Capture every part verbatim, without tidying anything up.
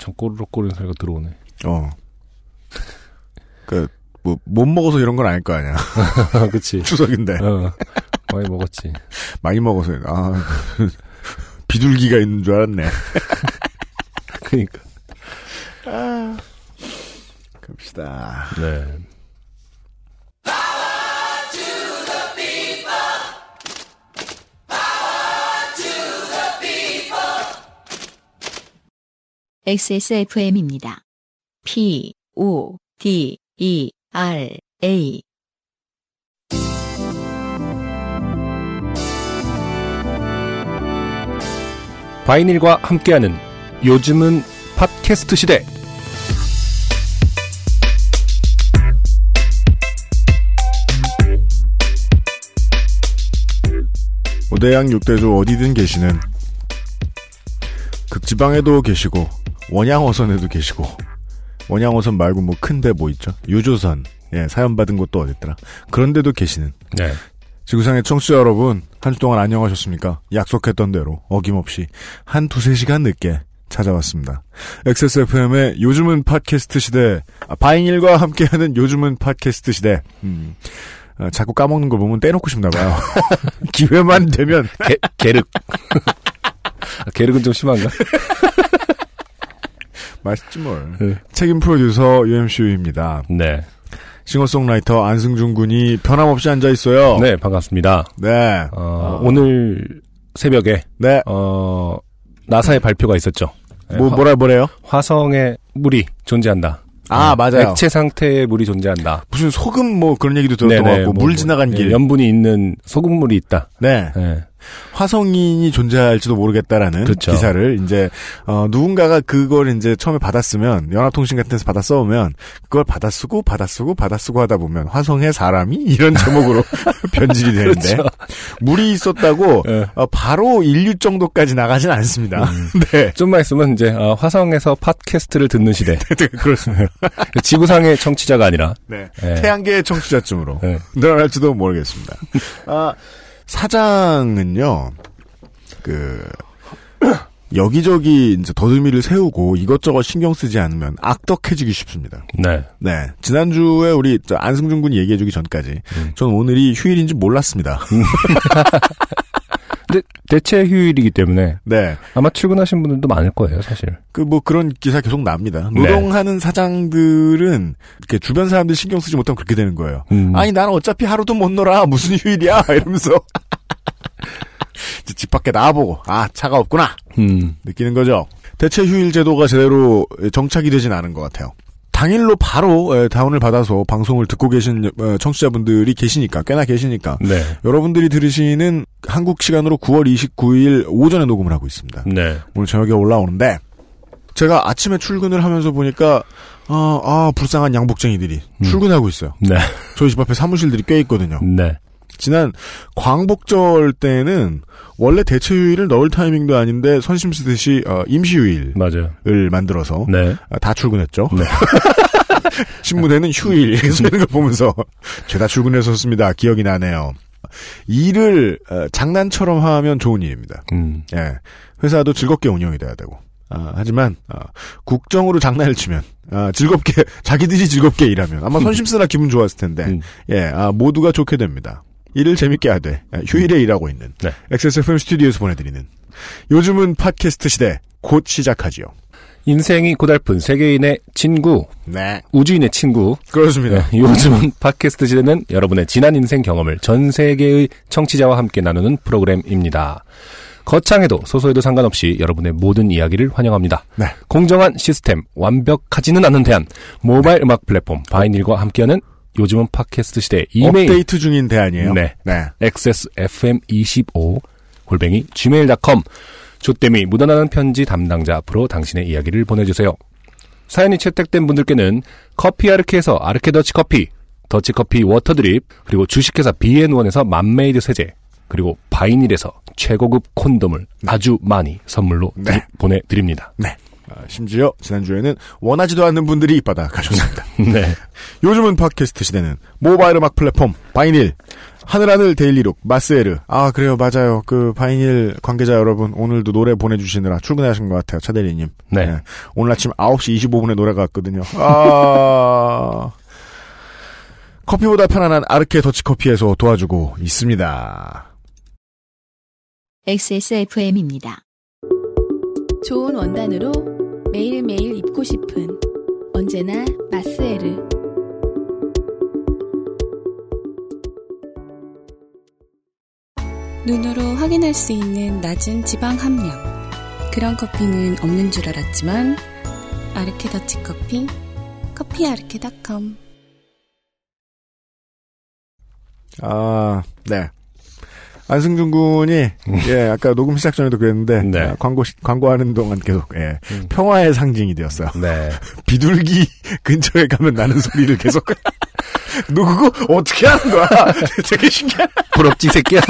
엄청 꼬르륵꼬르는 소리가 들어오네. 어. 그, 뭐, 못 먹어서 이런 건 아닐 거 아니야. 그치. 추석인데. 어. 많이 먹었지. 많이 먹어서, 아. 비둘기가 있는 줄 알았네. 그니까. 아. 갑시다. 네. 엑스에스에프엠입니다. P, O, D, E, R, A. 바이닐과 함께하는 요즘은 팟캐스트 시대. 오대양 육대조 어디든 계시는, 극지방에도 계시고 원양어선에도 계시고, 원양어선 말고 뭐 큰데 뭐 있죠? 유조선, 예, 사연 받은 곳도 어딨더라. 그런데도 계시는, 네, 지구상의 청취자 여러분, 한 주 동안 안녕하셨습니까? 약속했던 대로 어김없이 한 두세 시간 늦게 찾아왔습니다. 엑스에스에프엠의 요즘은 팟캐스트 시대, 아, 바이닐과 함께하는 요즘은 팟캐스트 시대. 음, 아, 자꾸 까먹는 걸 보면 떼놓고 싶나봐요. 기회만 되면 게, 게륵. 게륵은 좀 심한가? 맛있지 뭘. 네. 책임 프로듀서 유엠씨유입니다. 네. 싱어송라이터 안승준 군이 변함없이 앉아있어요. 네, 반갑습니다. 네. 어, 어. 오늘 새벽에, 네, 어, 나사의 발표가 있었죠. 뭐, 화, 뭐라, 뭐래요? 화성에 물이 존재한다. 아, 어, 맞아요. 액체 상태의 물이 존재한다. 무슨 소금 뭐 그런 얘기도 들었던 것 같고, 뭐, 물 지나간 뭐, 길. 염분이 있는 소금물이 있다. 네. 네. 화성인이 존재할지도 모르겠다라는, 그렇죠, 기사를 이제 어, 누군가가 그걸 이제 처음에 받았으면, 연합통신 같은 데서 받아 써오면 그걸 받아 쓰고 받아 쓰고 받아 쓰고 하다 보면 화성에 사람이 이런 제목으로 변질이 되는데, 그렇죠, 물이 있었다고 네, 어, 바로 인류 정도까지 나가진 않습니다. 음. 네. 좀만 있으면 이제 어, 화성에서 팟캐스트를 듣는 시대. 네, 그렇습니다. 지구상의 청취자가 아니라, 네, 네, 태양계의 청취자쯤으로, 네, 늘어날지도 모르겠습니다. 아, 사장은요, 그, 여기저기 이제 더듬이를 세우고 이것저것 신경 쓰지 않으면 악덕해지기 쉽습니다. 네. 네. 지난주에 우리 안승준 군이 얘기해주기 전까지, 음, 전 오늘이 휴일인지 몰랐습니다. 근데 대체 휴일이기 때문에, 네, 아마 출근하신 분들도 많을 거예요, 사실. 그 뭐 그런 기사 계속 납니다. 노동하는, 네, 사장들은 이렇게 주변 사람들 신경 쓰지 못하면 그렇게 되는 거예요. 음. 아니 나는 어차피 하루도 못 놀아, 무슨 휴일이야, 이러면서 집 밖에 나와보고 아 차가 없구나, 음, 느끼는 거죠. 대체 휴일 제도가 제대로 정착이 되진 않은 것 같아요. 당일로 바로 다운을 받아서 방송을 듣고 계신 청취자분들이 계시니까, 꽤나 계시니까, 네, 여러분들이 들으시는 한국 시간으로 구월 이십구일 오전에 녹음을 하고 있습니다. 네. 오늘 저녁에 올라오는데, 제가 아침에 출근을 하면서 보니까 아, 아 불쌍한 양복쟁이들이, 음, 출근하고 있어요. 네. 저희 집 앞에 사무실들이 꽤 있거든요. 네. 지난 광복절 때는 원래 대체 휴일을 넣을 타이밍도 아닌데 선심 쓰듯이 임시 휴일을, 맞아요, 만들어서, 네, 다 출근했죠. 네. 신문에는 휴일 이렇게 쓰는 걸 보면서 죄다 출근했었습니다. 기억이 나네요. 일을 장난처럼 하면 좋은 일입니다. 음. 예, 회사도 즐겁게 운영이 돼야 되고, 아, 하지만 아, 국정으로 장난을 치면, 아, 즐겁게 자기들이 즐겁게 일하면 아마 선심 쓰나 기분 좋았을 텐데, 음, 예, 아, 모두가 좋게 됩니다. 일을 재밌게 해야 돼. 휴일에, 음, 일하고 있는, 네, 엑스에스에프엠 스튜디오에서 보내드리는 요즘은 팟캐스트 시대, 곧 시작하지요. 인생이 고달픈 세계인의 친구, 네, 우주인의 친구, 그렇습니다. 네. 요즘은 팟캐스트 시대는 여러분의 지난 인생 경험을 전 세계의 청취자와 함께 나누는 프로그램입니다. 거창해도 소소해도 상관없이 여러분의 모든 이야기를 환영합니다. 네. 공정한 시스템, 완벽하지는 않은 대안, 모바일, 네, 음악 플랫폼 바이닐과 함께하는 요즘은 팟캐스트 시대 이메일 업데이트 중인 대안이에요. 네. 네. 엑스에스에프엠 이십오 골뱅이 지메일 닷컴 조땜이 묻어나는 편지 담당자 앞으로 당신의 이야기를 보내주세요. 사연이 채택된 분들께는 커피아르케에서 아르케 더치커피, 더치커피 워터드립, 그리고 주식회사 비앤원에서 맘메이드 세제, 그리고 바이닐에서 최고급 콘돔을, 네, 아주 많이 선물로, 네, 드리, 보내드립니다. 네. 심지어 지난주에는 원하지도 않는 분들이 입받아 가셨습니다. 네. 요즘은 팟캐스트 시대는 모바일 음악 플랫폼 바이닐, 하늘하늘 데일리룩, 마스에르. 아 그래요, 맞아요. 그 바이닐 관계자 여러분, 오늘도 노래 보내주시느라 출근하신 것 같아요. 차대리님. 네. 네. 오늘 아침 아홉 시 이십오 분에 노래가 왔거든요. 아... 커피보다 편안한 아르케 더치커피에서 도와주고 있습니다. 엑스에스에프엠입니다. 좋은 원단으로 매일매일 입고 싶은 언제나 마스에르. 눈으로 확인할 수 있는 낮은 지방 함량, 그런 커피는 없는 줄 알았지만 아르케 더치커피, 커피아르케 닷컴. 아, 네. 안승준 군이, 예, 아까 녹음 시작 전에도 그랬는데, 네. 아, 광고, 광고하는 동안 계속, 예, 음. 평화의 상징이 되었어요. 네. 비둘기 근처에 가면 나는 소리를 계속. 너 그거 어떻게 하는 거야? 되게 신기하다. 부럽지, 새끼야.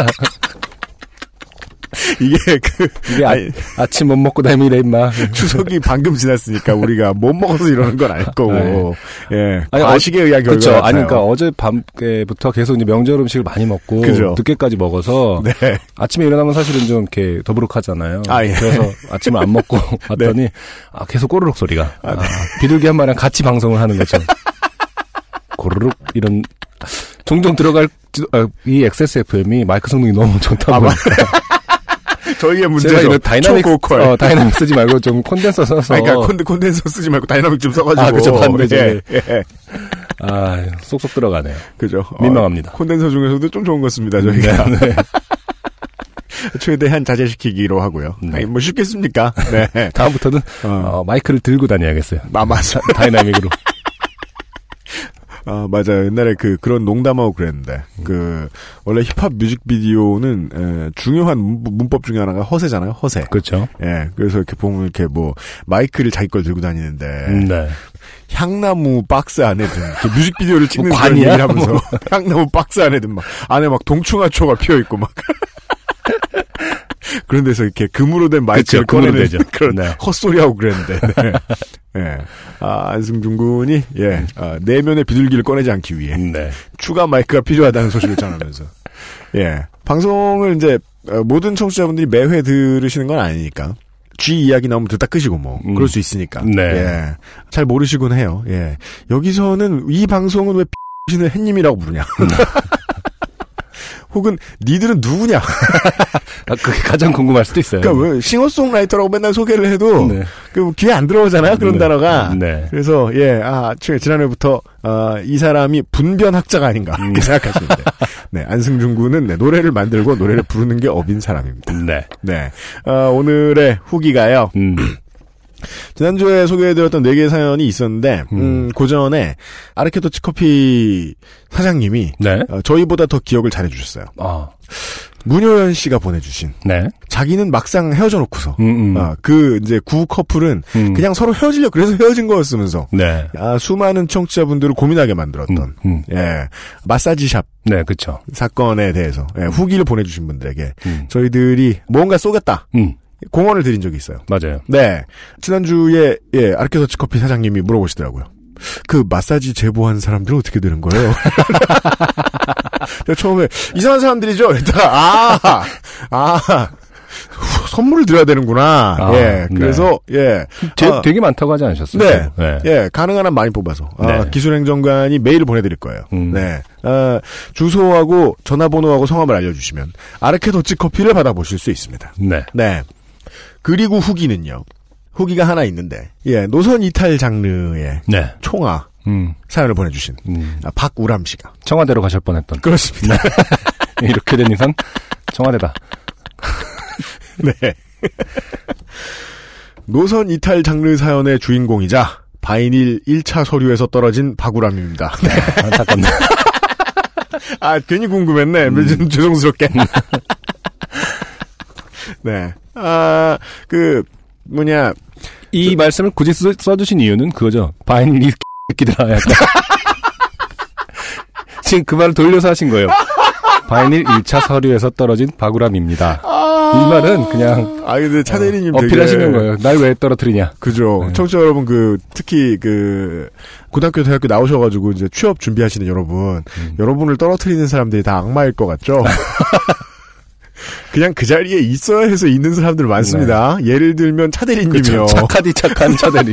이게 그 이게 아, 아니, 아침 못 먹고 다니래 임마. 추석이 방금 지났으니까 우리가 못 먹어서 이러는 건 알 거고. 예. 아니, 과식에 의한 결과. 그렇죠. 아니 그러니까 어젯밤부터 계속 이제 명절 음식을 많이 먹고 그죠? 늦게까지 먹어서 네. 아침에 일어나면 사실은 좀 이렇게 더부룩하잖아요. 아, 예. 그래서 아침을 안 먹고 왔더니 네. 아, 계속 꼬르륵 소리가. 아, 네. 아, 비둘기 한 마리랑 같이 방송을 하는 것처럼. 고르륵 이런 종종 들어갈 아, 이 엑스에스에프엠이 마이크 성능이 너무 좋다 보니까. 아, 저희의 문제죠. 다이나믹, 어, 다이나믹 쓰지 말고 좀 콘덴서 써서. 아니, 그러니까 콘데, 콘덴서 쓰지 말고 다이나믹 좀 써가지고. 아, 그죠. 반대죠. 예, 예. 아, 쏙쏙 들어가네요. 그죠. 민망합니다. 어, 콘덴서 중에서도 좀 좋은 것 같습니다, 저희가. 네, 네. 최대한 자제시키기로 하고요. 네. 아니, 뭐 쉽겠습니까? 네. 다음부터는 어. 어, 마이크를 들고 다녀야겠어요. 아, 맞아. 다이나믹으로. 아, 맞아요. 옛날에 그, 그런 농담하고 그랬는데. 그, 원래 힙합 뮤직비디오는, 에, 중요한 문법 중에 하나가 허세잖아요. 허세. 그렇죠. 예. 그래서 이렇게 보면 이렇게 뭐, 마이크를 자기 걸 들고 다니는데. 네. 향나무 박스 안에 든, 뮤직비디오를 찍는 그런 얘기를 하면서. 향나무 박스 안에 든 막, 안에 막 동충하초가 피어있고 막. 그런 데서 이렇게 금으로 된 마이크를 꺼내는 그런 네. 헛소리하고 그랬는데. 네. 예. 아, 안승준 군이, 예, 아, 내면의 비둘기를 꺼내지 않기 위해. 네. 추가 마이크가 필요하다는 소식을 전하면서. 예. 방송을 이제, 모든 청취자분들이 매회 들으시는 건 아니니까. G 이야기 나오면 듣다 끄시고 뭐. 음. 그럴 수 있으니까. 네. 예. 잘 모르시곤 해요. 예. 여기서는 이 방송은 왜 X신을 햇님이라고 부르냐. 혹은 니들은 누구냐? 아, 그게 가장 궁금할 수도 있어요. 그러니까 왜 싱어송라이터라고 맨날 소개를 해도 네. 그 귀에 안 들어오잖아요. 그런 네. 단어가. 네. 그래서 예, 아 지난해부터 아, 이 사람이 분변학자가 아닌가 음. 이렇게 생각하시는데. 네, 안승준 군은 네, 노래를 만들고 노래를 부르는 게 업인 사람입니다. 네, 네. 아, 오늘의 후기가요. 음. 지난주에 소개해드렸던 네 개의 사연이 있었는데, 음, 음. 그 전에, 아르케 더치커피 사장님이, 네? 어, 저희보다 더 기억을 잘해주셨어요. 아. 문효연 씨가 보내주신, 네? 자기는 막상 헤어져 놓고서, 음, 음. 어, 그, 이제, 구 커플은, 음. 그냥 서로 헤어지려고 그래서 헤어진 거였으면서, 네. 아, 수많은 청취자분들을 고민하게 만들었던, 음, 음. 예, 마사지샵. 네, 그쵸. 사건에 대해서, 예, 후기를 보내주신 분들에게, 음. 저희들이 뭔가 쏘겠다. 음. 공헌을 드린 적이 있어요. 맞아요. 네. 지난주에, 예, 아르케 더치커피 사장님이 물어보시더라고요. 그 마사지 제보한 사람들은 어떻게 되는 거예요? 제가 처음에, 이상한 사람들이죠? 그랬다가, 아, 아, 후, 선물을 드려야 되는구나. 아, 예, 그래서, 네. 예. 제, 아, 되게 많다고 하지 않으셨어요? 네. 네. 예, 가능한 한 많이 뽑아서. 네. 아, 기술행정관이 메일을 보내드릴 거예요. 음. 네. 아, 주소하고 전화번호하고 성함을 알려주시면, 아르케 더치커피를 받아보실 수 있습니다. 네. 네. 그리고 후기는요. 후기가 하나 있는데, 예, 노선 이탈 장르의 네. 총아 음. 사연을 보내주신 음. 아, 박우람 씨가 청와대로 가실 뻔했던. 그렇습니다. 네. 이렇게 된 이상 청와대다. 네. 노선 이탈 장르 사연의 주인공이자 바이닐 일 차 서류에서 떨어진 박우람입니다. 네. 안타깝네. 아 괜히 궁금했네. 음. 죄송스럽게. 네. 아, 그, 뭐냐. 이 저, 말씀을 굳이 쓰, 써주신 이유는 그거죠. 바이닐 이 X끼들아. 지금 그 말을 돌려서 하신 거예요. 바이닐 일 차 서류에서 떨어진 박우람입니다. 아, 아~ 이 말은 그냥 아 근데 차대리님 어, 어필하시는 거예요. 날 왜 떨어뜨리냐. 그죠. 네. 청취자 여러분 그 특히 그 고등학교 대학교 나오셔가지고 이제 취업 준비하시는 여러분, 음. 여러분을 떨어뜨리는 사람들이 다 악마일 것 같죠. 그냥 그 자리에 있어야 해서 있는 사람들 많습니다. 네. 예를 들면 차대리님이요. 착하디 착한 차대리.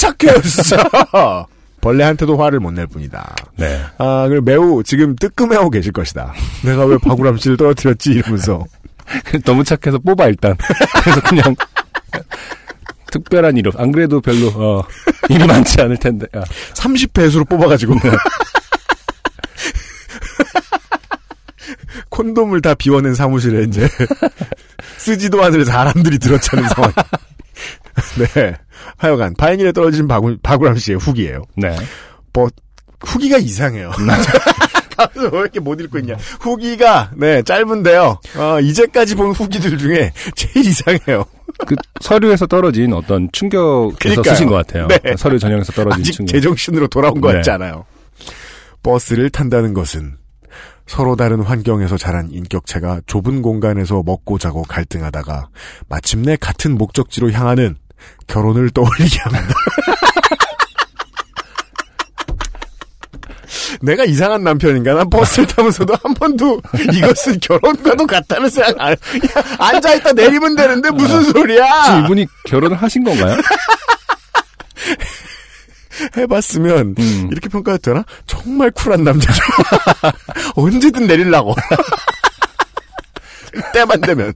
왕착해요 진짜. 벌레한테도 화를 못 낼 뿐이다. 네. 아, 그리고 매우 지금 뜨끔해하고 계실 것이다. 내가 왜 바구람 씨를 떨어뜨렸지 이러면서. 너무 착해서 뽑아 일단. 그래서 그냥 특별한 이름. 안 그래도 별로 어, 일이 많지 않을 텐데. 아. 삼십 회수로 뽑아가지고. 콘돔을 다 비워낸 사무실에 이제 쓰지도 않을 사람들이 들어차는 상황. 네. 하여간 바이닐에 떨어진 바구, 바구람 씨의 후기예요. 네. 뭐 후기가 이상해요. 가서 왜 이렇게 못 읽고 있냐. 후기가 네 짧은데요. 어, 이제까지 본 후기들 중에 제일 이상해요. 그 서류에서 떨어진 어떤 충격에서 그러니까요. 쓰신 것 같아요. 네. 서류 전형에서 떨어진 아직 충격. 제정신으로 돌아온 것 네. 같지 않아요. 버스를 탄다는 것은 서로 다른 환경에서 자란 인격체가 좁은 공간에서 먹고 자고 갈등하다가 마침내 같은 목적지로 향하는 결혼을 떠올리게 합니다. 내가 이상한 남편인가? 난 버스를 타면서도 한 번도 이것은 결혼과도 같다는 생각 안, 앉아있다 내리면 되는데 무슨 소리야? 지금 이분이 결혼을 하신 건가요? 해봤으면 음. 이렇게 평가해도 되나? 정말 쿨한 남자죠. 언제든 내리려고. 때만 되면.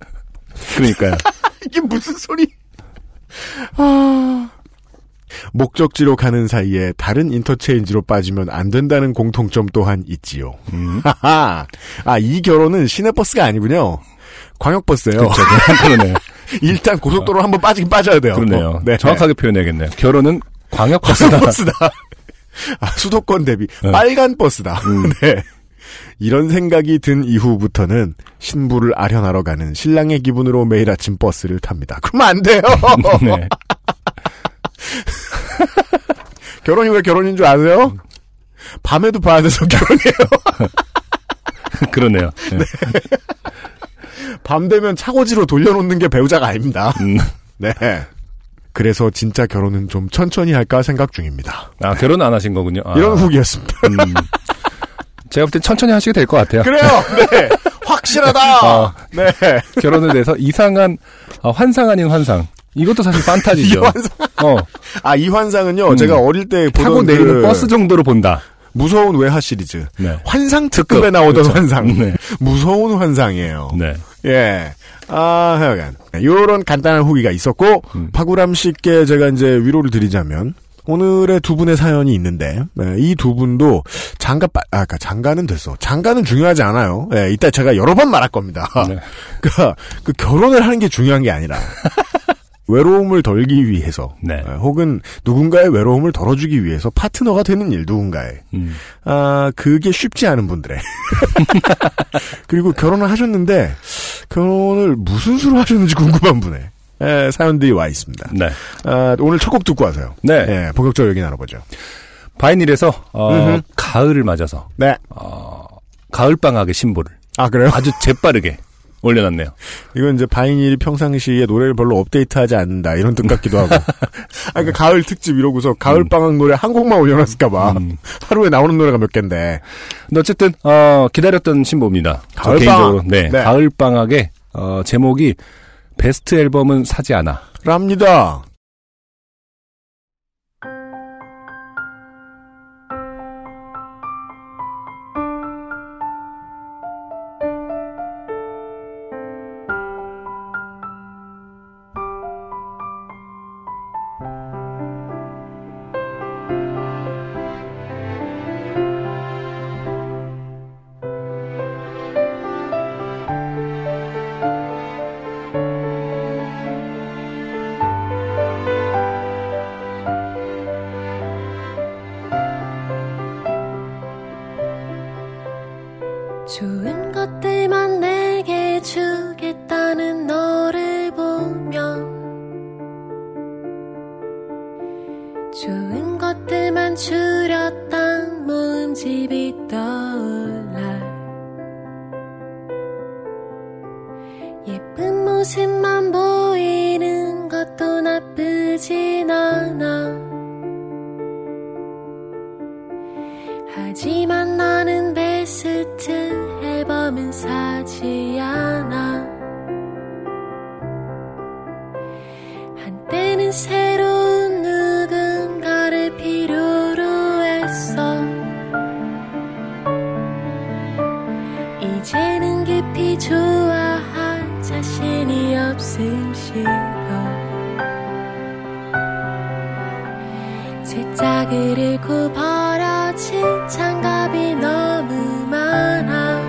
그러니까요. 이게 무슨 소리? 아... 목적지로 가는 사이에 다른 인터체인지로 빠지면 안 된다는 공통점 또한 있지요. 음. 하하. 아, 이 결혼은 시내버스가 아니군요. 광역버스예요. 그렇죠. 그러네요. 일단 고속도로 한번 빠지긴 빠져야 돼요. 그러네요. 네. 정확하게 표현해야겠네요. 결혼은 광역버스다. 버스다. 아, 수도권 대비 네. 빨간 버스다. 음. 네. 이런 생각이 든 이후부터는 신부를 아련하러 가는 신랑의 기분으로 매일 아침 버스를 탑니다. 그러면 안 돼요. 네. 결혼이 왜 결혼인 줄 아세요? 밤에도 봐야 돼서 결혼이에요. 그러네요. 네. 네. 밤 되면 차고지로 돌려놓는 게 배우자가 아닙니다. 음. 네. 그래서 진짜 결혼은 좀 천천히 할까 생각 중입니다. 아, 결혼 안 하신 거군요. 아. 이런 후기였습니다. 음. 제가 볼 땐 천천히 하시게 될 것 같아요. 그래요. 네. 확실하다. 어, 네. 결혼을 해서 이상한 어, 환상 아닌 환상. 이것도 사실 판타지죠. 이 환상. 어. 아, 이 환상은요. 음. 제가 어릴 때 보던 타고 내리는 그... 버스 정도로 본다. 무서운 외화 시리즈. 네. 환상 특급에 나오던 그렇죠. 환상. 네. 무서운 환상이에요. 네. 예. 아, 하여간. 요런 간단한 후기가 있었고, 음. 바구람 씨께 제가 이제 위로를 드리자면, 오늘의 두 분의 사연이 있는데, 네, 이 두 분도 장가, 빠, 아, 그니까 장가는 됐어. 장가는 중요하지 않아요. 예, 네, 이따 제가 여러 번 말할 겁니다. 네. 그니까, 그 결혼을 하는 게 중요한 게 아니라, 외로움을 덜기 위해서, 네. 혹은 누군가의 외로움을 덜어주기 위해서 파트너가 되는 일, 누군가의. 음. 아, 그게 쉽지 않은 분들의. 그리고 결혼을 하셨는데, 결혼을 무슨 수로 하셨는지 궁금한 분의 에, 사연들이 와 있습니다. 네. 아, 오늘 첫 곡 듣고 와서요. 네. 예, 본격적으로 얘기 나눠보죠. 바이닐에서, 어, 가을을 맞아서, 네. 어, 가을방학의 신보를. 아, 그래요? 아주 재빠르게. 올려놨네요. 이건 이제 바이닐이 평상시에 노래를 별로 업데이트하지 않는다 이런 뜻 같기도 하고. 아, 그러니까 가을 특집 이러고서 가을 방학 노래 한 곡만 올려놨을까봐 음. 하루에 나오는 노래가 몇 갠데. 근데 어쨌든 어, 기다렸던 신보입니다. 가을 방학. 네, 네. 가을 방학의 어, 제목이 베스트 앨범은 사지 않아. 랍니다. 예쁜 모습만 보이는 것도 나쁘진 않아. 하지만 나는 베스트 앨범은 사지 않아. 한때는 새로운 누군가를 필요로 했어. 이제는 깊이 좋아할 자신이 없음 싫어. 제 짝을 잃고 버려 장갑이 너무 많아.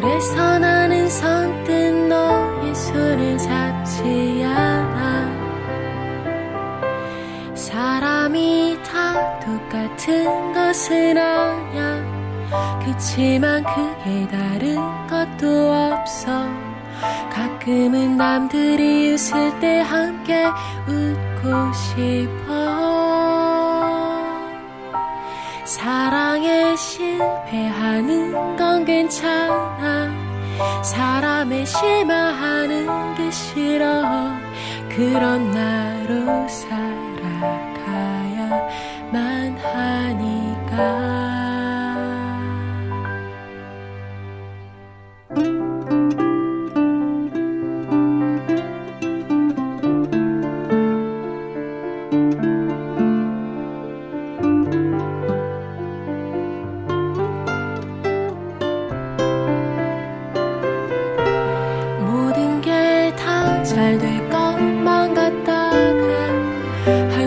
그래서 나는 선뜻 너의 손을 잡지 않아. 사람이 다 똑같은 것은 아냐. 그치만 크게 다른 것도 없어. 가끔은 남들이 웃을 때 함께 웃고 싶어. 사랑에 실패하는 건 괜찮아. 사람에 실망하는 게 싫어. 그런 나로 살아가야만 하니까.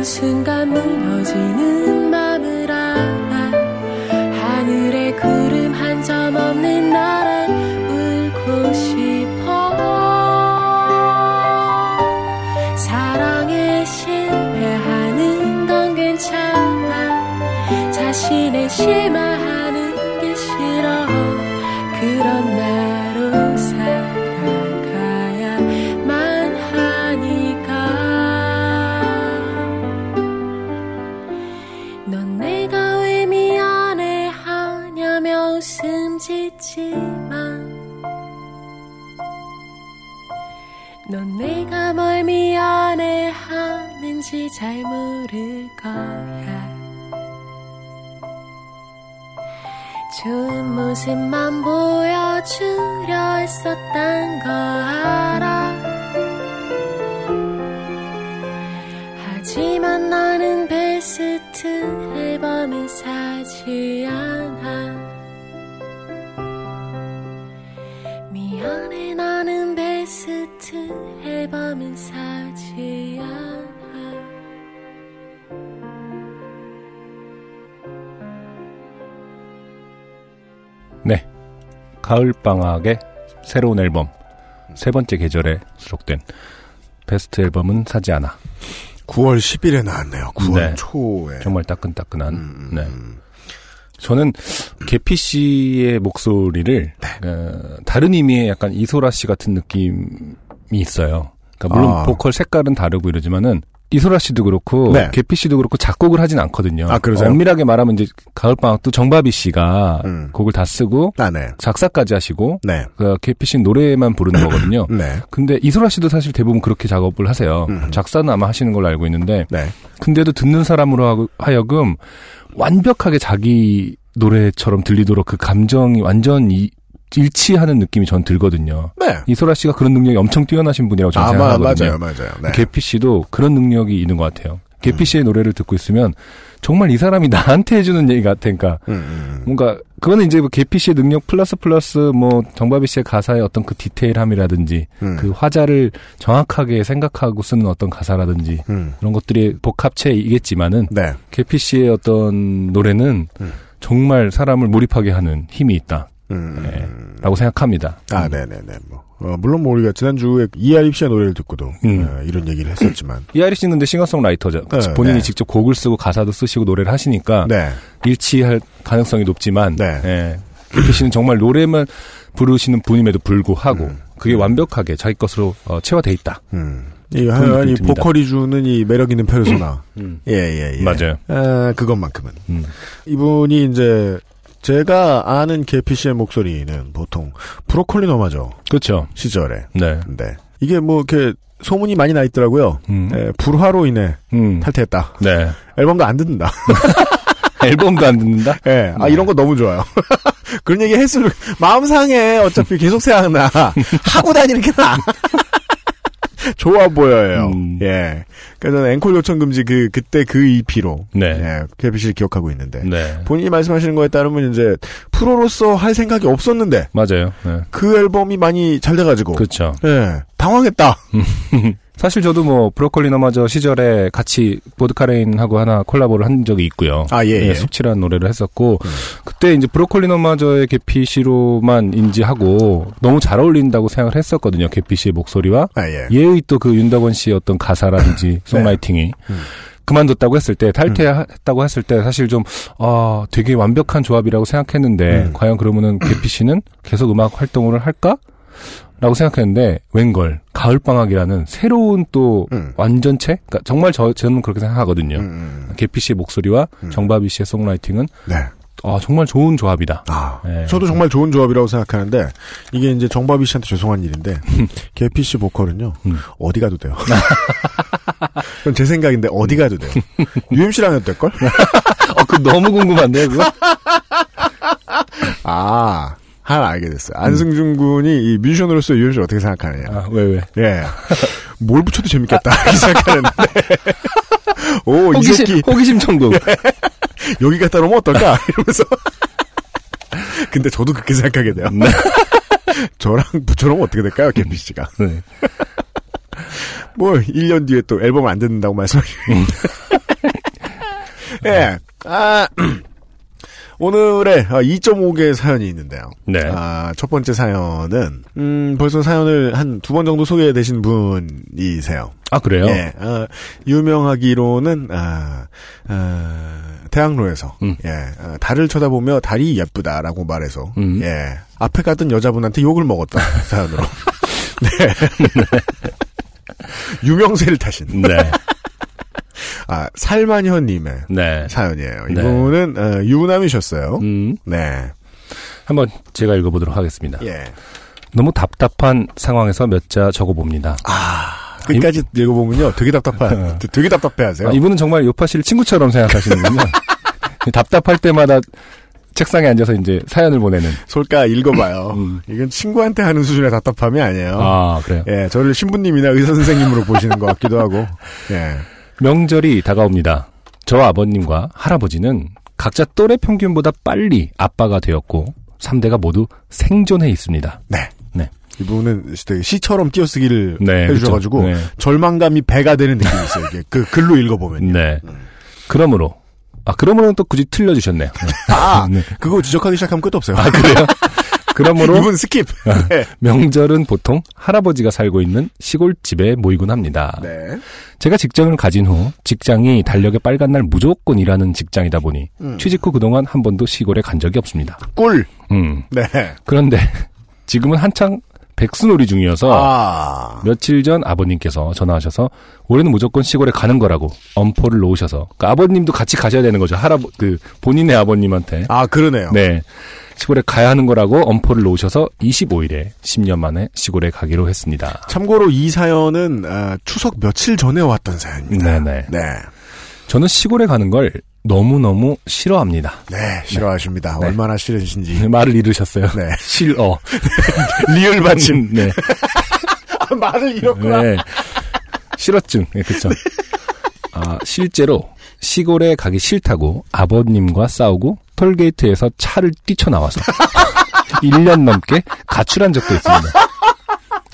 순간 무너지는 맘을 알아. 하늘에 구름 한 점 없는 나란 울고 싶어. 사랑에 실패하는 건 괜찮아. 자신의 실망하는 게 싫어. 그런 나로 살아. 넌 내가 뭘 미안해하는지 잘 모를 거야. 좋은 모습만 보여주려 했었단 거 알아. 하지만 나는 베스트 앨범은 사지 않아. 미안해 나는 베스트 앨범은 사지 않아. 네, 가을방학의 새로운 앨범 세 번째 계절에 수록된 베스트 앨범은 사지 않아. 구월 십일에 나왔네요. 구월 네, 초에 정말 따끈따끈한. 음, 음. 네. 저는 개피 씨의 목소리를 네. 어, 다른 의미의 약간 이소라 씨 같은 느낌이 있어요. 그러니까 물론 아. 보컬 색깔은 다르고 이러지만은 이소라 씨도 그렇고 네. 개피 씨도 그렇고 작곡을 하진 않거든요. 아, 그러세요? 엄밀하게 말하면 이제 가을방학도 정바비 씨가 음. 곡을 다 쓰고 아, 네. 작사까지 하시고 네. 그러니까 개피 씨는 노래만 부르는 거거든요. 네. 근데 이소라 씨도 사실 대부분 그렇게 작업을 하세요. 음. 작사는 아마 하시는 걸로 알고 있는데 네. 근데도 듣는 사람으로 하여금 완벽하게 자기 노래처럼 들리도록 그 감정이 완전히 일치하는 느낌이 전 들거든요. 네. 이소라 씨가 그런 능력이 엄청 뛰어나신 분이라고 저는 아, 생각하거든요. 맞아요, 맞아요. 네. 개피 씨도 그런 능력이 있는 것 같아요. 개피 음. 씨의 노래를 듣고 있으면 정말 이 사람이 나한테 해주는 얘기 같아. 그러니까 음, 음. 뭔가 그거는 이제 개피 씨의 능력 플러스 플러스 뭐 정바비 씨의 가사의 어떤 그 디테일함이라든지 음. 그 화자를 정확하게 생각하고 쓰는 어떤 가사라든지 음. 그런 것들이 복합체이겠지만은 네. 개피 씨의 어떤 노래는 음. 정말 사람을 몰입하게 하는 힘이 있다. 음. 네, 라고 생각합니다. 아, 음. 네네네. 뭐. 어, 물론 뭐 우리가 지난주에 이아립 씨의 노래를 듣고도 음. 어, 이런 얘기를 했었지만 이아립 씨는 근데 싱어송라이터죠. 네, 본인이 네. 직접 곡을 쓰고 가사도 쓰시고 노래를 하시니까 네. 일치할 가능성이 높지만 네. 네. 개피 씨는 정말 노래만 부르시는 분임에도 불구하고 음. 그게 완벽하게 자기 것으로 어, 채화돼 있다. 음. 이, 하여간 이 보컬이 주는 이 매력 있는 페르소나. 음. 음. 예, 예, 예. 맞아요. 아, 그것만큼은. 음. 이분이 이제 제가 아는 개피 씨의 목소리는 보통 브로콜리너마저 그렇죠 시절에 네. 네 이게 뭐 이렇게 소문이 많이 나 있더라고요. 음. 네, 불화로 인해 음. 탈퇴했다. 네 앨범도 안 듣는다. 앨범도 안 듣는다? 예. 네. 아, 이런 거 너무 좋아요. 그런 얘기 했을, 마음 상해. 어차피 계속 생각나. 하고 다니는 게 나아. 좋아 보여요. 음. 예. 그래서 저는 앵콜 요청 금지 그, 그때 그 이피로. 네. 예. 개피씨를 기억하고 있는데. 네. 본인이 말씀하시는 거에 따르면 이제 프로로서 할 생각이 없었는데. 맞아요. 네. 그 앨범이 많이 잘 돼가지고. 그렇죠. 예. 당황했다. 사실 저도 뭐 브로콜리너마저 시절에 같이 보드카레인하고 하나 콜라보를 한 적이 있고요. 아 예. 예. 숙취라는 노래를 했었고 음. 그때 이제 브로콜리너마저의 개피씨로만 인지하고 너무 잘 어울린다고 생각을 했었거든요. 개피씨의 목소리와 아, 예. 예의 또 그 윤덕원 씨의 어떤 가사라든지 송라이팅이. 음. 그만뒀다고 했을 때 탈퇴했다고 음. 했을 때 사실 좀 아, 되게 완벽한 조합이라고 생각했는데 음. 과연 그러면은 개피씨는 계속 음악 활동을 할까? 라고 생각했는데 웬걸 가을방학이라는 새로운 또 음. 완전체 그러니까 정말 저, 저는 그렇게 생각하거든요. 음. 개피 씨의 목소리와 음. 정바비 씨의 송라이팅은 네. 아, 정말 좋은 조합이다. 아, 네. 저도 정말 좋은 조합이라고 생각하는데 이게 이제 정바비 씨한테 죄송한 일인데 개피 씨 보컬은요 음. 어디 가도 돼요. 그건 제 생각인데 어디 가도 돼요. 유엠씨랑 해도 될걸? 어, 그거 너무 궁금한데요 그거? 아... 하나 알게 됐어요. 안승준 군이 이 뮤지션으로서 유엠씨를 어떻게 생각하느냐. 아, 왜, 왜? 예. 뭘 붙여도 재밌겠다. 아, 생각하는데. 오, 호기심, 이 새끼. 호기심 천국. 예. 여기 갔다 오면 어떨까? 이러면서. 근데 저도 그렇게 생각하게 돼요. 네. 저랑 붙여놓으면 어떻게 될까요? 개피씨가. 네. 뭐, 일 년 뒤에 또 앨범을 안 듣는다고 말씀하시는데. 예. 아. 오늘의 이 점 오 개의 사연이 있는데요. 네. 아, 첫 번째 사연은 음, 벌써 사연을 한 두 번 정도 소개되신 분이세요. 아 그래요? 예. 아, 유명하기로는 아, 아, 대학로에서 음. 예, 아, 달을 쳐다보며 달이 예쁘다라고 말해서 음. 예, 앞에 가던 여자분한테 욕을 먹었다 사연으로. 네. 유명세를 타신. 네. 아, 살만현님의 네. 사연이에요. 이분은, 네. 어, 유부남이셨어요. 음. 네. 한번 제가 읽어보도록 하겠습니다. 예. 너무 답답한 상황에서 몇 자 적어봅니다. 아, 끝까지 이... 읽어보면요. 되게 답답한, 되게 답답해 하세요. 아, 이분은 정말 요파 씨를 친구처럼 생각하시는군요. 답답할 때마다 책상에 앉아서 이제 사연을 보내는. 솔까 읽어봐요. 음. 이건 친구한테 하는 수준의 답답함이 아니에요. 아, 그래요? 예, 저를 신부님이나 의사선생님으로 보시는 것 같기도 하고. 예. 명절이 다가옵니다. 저 아버님과 할아버지는 각자 또래 평균보다 빨리 아빠가 되었고 삼 대가 모두 생존해 있습니다. 네, 네. 이분은 시처럼 띄어쓰기를 네, 해주셔가지고 그렇죠. 네. 절망감이 배가 되는 느낌이 있어요. 이게 그 글로 읽어보면. 네. 음. 그러므로 아 그러므로는 또 굳이 틀려주셨네요. 아, 네. 그거 지적하기 시작하면 끝도 없어요. 아 그래요? 그러므로 이분 스킵. 네. 명절은 보통 할아버지가 살고 있는 시골집에 모이곤 합니다. 네. 제가 직장을 가진 후 직장이 달력에 빨간 날 무조건 일하는 직장이다 보니 음. 취직 후 그동안 한 번도 시골에 간 적이 없습니다. 꿀. 음. 네. 그런데 지금은 한창 백수놀이 중이어서 아. 며칠 전 아버님께서 전화하셔서 올해는 무조건 시골에 가는 거라고 엄포를 놓으셔서 그러니까 아버님도 같이 가셔야 되는 거죠. 할아버 그 본인의 아버님한테 아 그러네요. 네. 시골에 가야 하는 거라고 엄포를 놓으셔서 이십오 일에 십 년 만에 시골에 가기로 했습니다. 참고로 이 사연은 아, 추석 며칠 전에 왔던 사연입니다. 네네. 네. 저는 시골에 가는 걸 너무너무 싫어합니다. 네, 싫어하십니다. 네. 얼마나 싫으신지. 말을 잃으셨어요. 네. 싫어. 리얼 받침. 네. 아, 말을 잃었구나. 네. 싫어증. 네, 그쵸. 네. 아, 실제로 시골에 가기 싫다고 아버님과 싸우고 톨게이트에서 차를 뛰쳐나와서 일 년 넘게 가출한 적도 있습니다.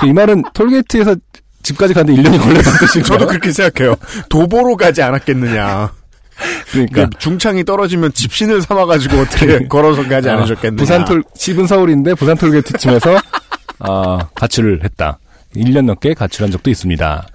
이 말은 톨게이트에서 집까지 가는데 일 년이 걸렸다는 뜻인가요? 저도 그렇게 생각해요. 도보로 가지 않았겠느냐. 그러니까 중창이 떨어지면 집신을 삼아가지고 어떻게 걸어서 가지 않으셨겠느냐. 부산톨, 집은 서울인데 부산톨게이트쯤에서 어, 가출을 했다. 일 년 넘게 가출한 적도 있습니다.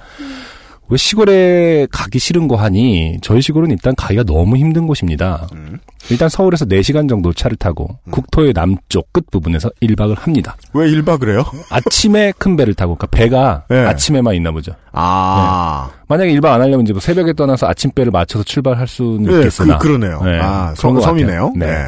왜 시골에 가기 싫은 거 하니 저희 시골은 일단 가기가 너무 힘든 곳입니다. 음. 일단 서울에서 네 시간 정도 차를 타고 음. 국토의 남쪽 끝부분에서 일 박을 합니다. 왜 일 박을 해요? 아침에 큰 배를 타고 그러니까 배가 네. 아침에만 있나 보죠. 아 네. 만약에 일 박 안 하려면 이제 뭐 새벽에 떠나서 아침 배를 맞춰서 출발할 수는 네, 있겠으나 그, 그러네요. 네, 아, 섬, 섬이네요. 네. 네.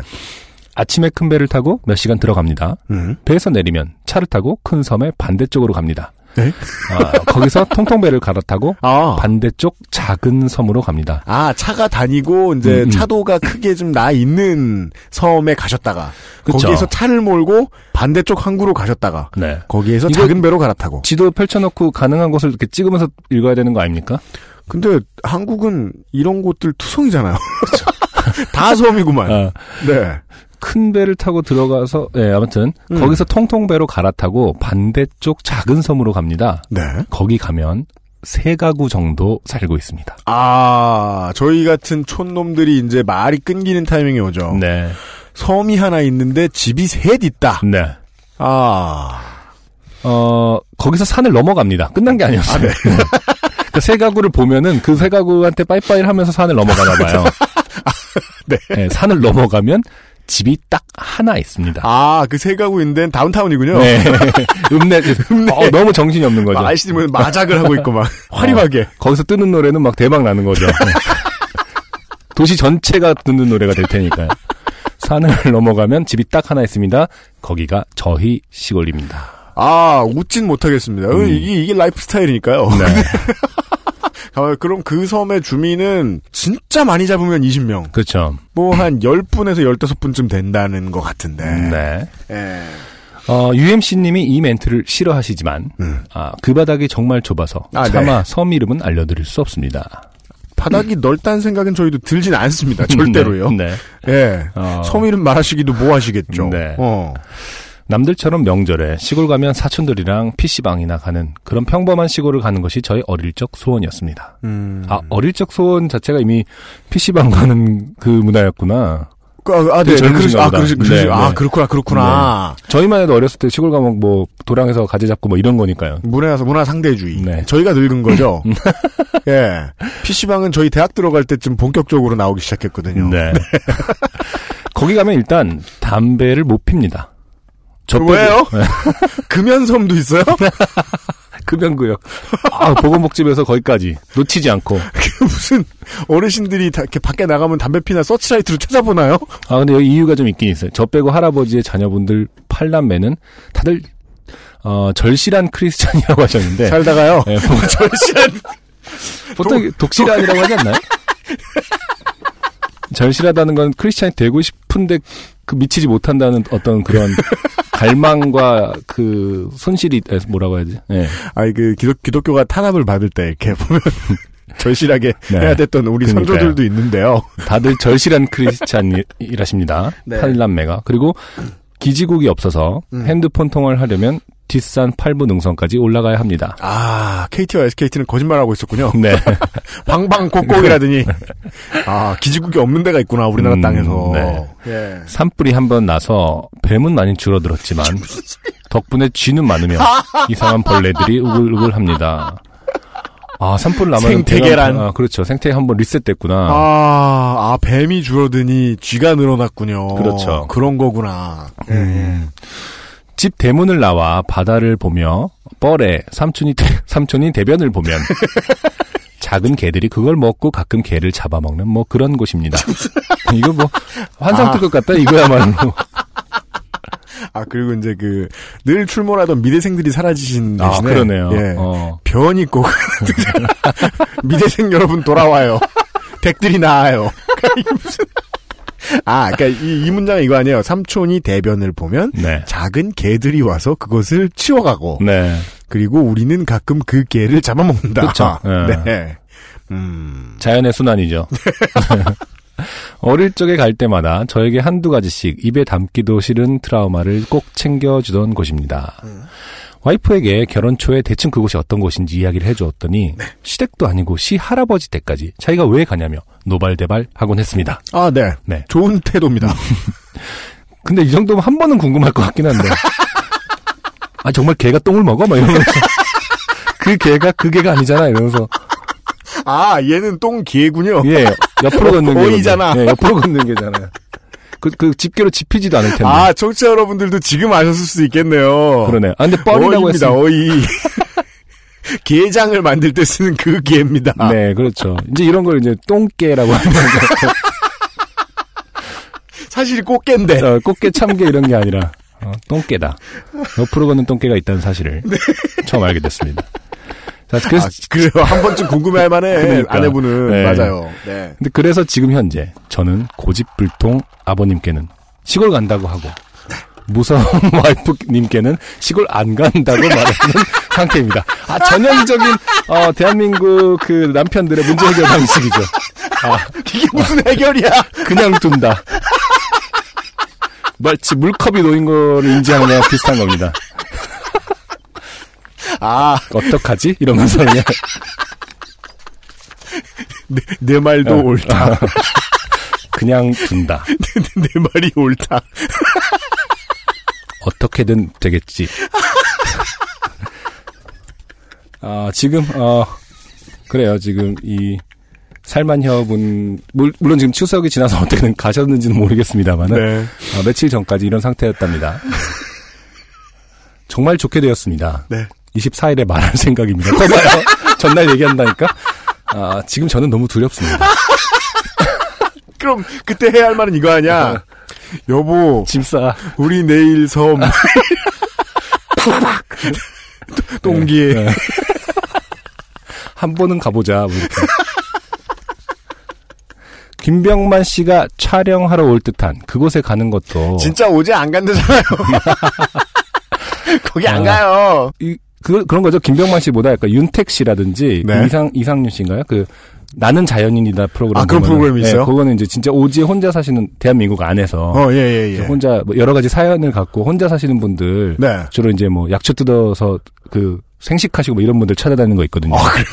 아침에 큰 배를 타고 몇 시간 들어갑니다. 음. 배에서 내리면 차를 타고 큰 섬의 반대쪽으로 갑니다. 네? 아, 거기서 통통배를 갈아타고 아. 반대쪽 작은 섬으로 갑니다. 아, 차가 다니고 이제 음, 차도가 음. 크게 좀 나 있는 섬에 가셨다가 그쵸. 거기에서 차를 몰고 반대쪽 항구로 가셨다가 네. 거기에서 작은 배로 갈아타고 지도 펼쳐놓고 가능한 곳을 이렇게 찍으면서 읽어야 되는 거 아닙니까? 근데 한국은 이런 곳들 투성이잖아요. 다 섬이구만. 아. 네. 큰 배를 타고 들어가서 예, 네, 아무튼 음. 거기서 통통배로 갈아타고 반대쪽 작은 섬으로 갑니다. 네. 거기 가면 세 가구 정도 살고 있습니다. 아, 저희 같은 촌놈들이 이제 말이 끊기는 타이밍이 오죠. 네. 섬이 하나 있는데 집이 셋 있다. 네. 아. 어, 거기서 산을 넘어갑니다. 끝난 게 아니었어요. 아, 네. 그 세 가구를 보면은 그 세 가구한테 빠이빠이를 하면서 산을 넘어가나 봐요. 아, 네. 네. 산을 넘어가면 집이 딱 하나 있습니다. 아, 그 세 가구인데 다운타운이군요. 네. 읍내, 읍내. 어, 너무 정신이 없는 거죠. 아이씨, 뭐, 마작을 하고 있고 막 화려하게. 어, 거기서 뜨는 노래는 막 대박 나는 거죠. 도시 전체가 듣는 노래가 될 테니까요. 산을 넘어가면 집이 딱 하나 있습니다. 거기가 저희 시골입니다. 아, 웃진 못하겠습니다. 음. 이게, 이게 라이프 스타일이니까요. 네. 아, 그럼 그 섬의 주민은 진짜 많이 잡으면 이십 명. 그렇죠. 뭐 한 십 분에서 십오 분쯤 된다는 것 같은데. 네. 예. 어, 유엠씨님이 이 멘트를 싫어하시지만 음. 아, 그 바닥이 정말 좁아서 아, 차마 네. 섬 이름은 알려드릴 수 없습니다. 바닥이 음. 넓다는 생각은 저희도 들진 않습니다. 절대로요. 네. 네. 예. 어. 섬 이름 말하시기도 뭐하시겠죠. 네. 어. 남들처럼 명절에 시골 가면 사촌들이랑 피씨방이나 가는 그런 평범한 시골을 가는 것이 저의 어릴 적 소원이었습니다. 음. 아, 어릴 적 소원 자체가 이미 피씨방 가는 그 문화였구나. 아, 아, 네. 그러시, 아, 그러시, 그러시. 네, 아, 네. 그렇구나, 그렇구나. 네. 저희만 해도 어렸을 때 시골 가면 뭐, 도랑에서 가재 잡고 뭐 이런 거니까요. 문화에서 문화 상대주의. 네. 저희가 늙은 거죠? 예. 피씨방은 저희 대학 들어갈 때쯤 본격적으로 나오기 시작했거든요. 네. 네. 거기 가면 일단 담배를 못 핍니다. 저 왜요? 금연섬도 있어요? 금연구역. 아, 보건복집에서 거기까지 놓치지 않고. 무슨 어르신들이 다 이렇게 밖에 나가면 담배 피나 서치라이트로 찾아보나요? 아, 근데 여기 이유가 좀 있긴 있어요. 저 빼고 할아버지의 자녀분들 팔남매는 다들 어 절실한 크리스찬이라고 하셨는데 살다가요. 네, 절실한 보통 독실한이라고 하지 않나요? 절실하다는 건 크리스찬이 되고 싶은데 그 미치지 못한다는 어떤 그런 갈망과 그 손실이 뭐라고 해야지? 네. 아니 그 기독, 기독교가 탄압을 받을 때 이렇게 보면 절실하게 네. 해야 됐던 우리 그러니까요. 선조들도 있는데요. 다들 절실한 크리스찬이라십니다. 네. 팔남매가. 그리고 기지국이 없어서 음. 핸드폰 통화를 하려면 뒷산 팔부 능선까지 올라가야 합니다. 아, 케이티와 에스케이티는 거짓말하고 있었군요. 네. 방방곡곡이라더니 아, 기지국이 없는 데가 있구나 우리나라 음, 땅에서. 네. 예. 산불이 한번 나서 뱀은 많이 줄어들었지만 덕분에 쥐는 많으며 이상한 벌레들이 우글우글합니다. 아, 산불 나면 생태계란. 아, 그렇죠. 생태 한번 리셋됐구나. 아, 아, 뱀이 줄어드니 쥐가 늘어났군요. 그렇죠. 그런 거구나. 음. 음. 집 대문을 나와 바다를 보며 뻘에 삼촌이 대, 삼촌이 대변을 보면 작은 개들이 그걸 먹고 가끔 개를 잡아먹는 뭐 그런 곳입니다. 이거 뭐 환상 뜰 것 같다 이거야말로. 아, 그리고 이제 그 늘 출몰하던 미대생들이 사라지신 대신에 아, 그러네요. 예, 어. 변이 꼭 미대생 여러분 돌아와요. 댁들이 나아요. 아, 그러니까 이, 이 문장은 이거 아니에요. 삼촌이 대변을 보면 네. 작은 개들이 와서 그것을 치워가고 네. 그리고 우리는 가끔 그 개를 잡아먹는다. 그렇죠. 네. 네. 음... 자연의 순환이죠. 어릴 적에 갈 때마다 저에게 한두 가지씩 입에 담기도 싫은 트라우마를 꼭 챙겨주던 곳입니다. 음. 와이프에게 결혼 초에 대충 그곳이 어떤 곳인지 이야기를 해주었더니 네. 시댁도 아니고 시할아버지 댁까지 자기가 왜 가냐며 노발대발 하곤 했습니다. 아, 네. 네. 좋은 태도입니다. 근데 이 정도면 한 번은 궁금할 것 같긴 한데. 아, 정말 개가 똥을 먹어? 막 이러면서. 그 개가 그 개가 아니잖아 이러면서. 아, 얘는 똥 개군요. 예, 옆으로 걷는 게. 오이잖아. 예, 옆으로 걷는 게잖아요. 그, 그, 집게로 집히지도 않을 텐데. 아, 청취자 여러분들도 지금 아셨을 수도 있겠네요. 그러네. 아, 근데 뻘이라고 했습니다. 어이. 게장을 만들 때 쓰는 그 게입니다. 네, 그렇죠. 이제 이런 걸 이제 똥게라고 하는 거죠. 사실이 꽃게인데. 어, 꽃게, 참게 이런 게 아니라 어, 똥개다. 옆으로 걷는 똥개가 있다는 사실을 네. 처음 알게 됐습니다. 자, 그래서 아, 그, 한 번쯤 궁금해할 만해. 그러니까. 아내분은. 네. 맞아요. 네. 근데 그래서 지금 현재 저는 고집불통 아버님께는 시골 간다고 하고 무서운 와이프님께는 시골 안 간다고 말하는 상태입니다. 아, 전형적인 어, 대한민국 그 남편들의 문제 해결 방식이죠. 아, 이게 무슨 해결이야? 그냥 둔다. 마치 물컵이 놓인 거를 인지하는 거랑 비슷한 겁니다. 아. 어떡하지? 이러면서 그냥. 내, 내 말도 어, 옳다. 아, 그냥 둔다. 내, 내, 내 말이 옳다. 어떻게든 되겠지. 아, 지금, 어, 그래요. 지금 이 살만협은, 물론 지금 추석이 지나서 어떻게든 가셨는지는 모르겠습니다만은, 네. 어, 며칠 전까지 이런 상태였답니다. 정말 좋게 되었습니다. 네. 이십사 일에 말할 생각입니다. 봐봐요. 전날 얘기한다니까? 아, 지금 저는 너무 두렵습니다. 그럼 그때 해야 할 말은 이거 아니야? 여보, 집사, 우리 내일 섬. 팍팍! 똥기에. 네, 네. 한 번은 가보자, 뭐 이렇게. 김병만 씨가 촬영하러 올 듯한 그곳에 가는 것도. 진짜 오지 안 간다잖아요. 거기 안 아, 가요. 이, 그, 그런 거죠. 김병만 씨보다 약간 윤택 씨라든지. 네. 그 이상, 이상윤 씨인가요? 그, 나는 자연인이다 프로그램. 아, 그런 프로그램이 있어요? 네, 그거는 이제 진짜 오지에 혼자 사시는 대한민국 안에서. 어, 예, 예, 예. 혼자, 뭐 여러 가지 사연을 갖고 혼자 사시는 분들. 네. 주로 이제 뭐 약초 뜯어서 그 생식하시고 뭐 이런 분들 찾아다니는 거 있거든요. 아, 그래요?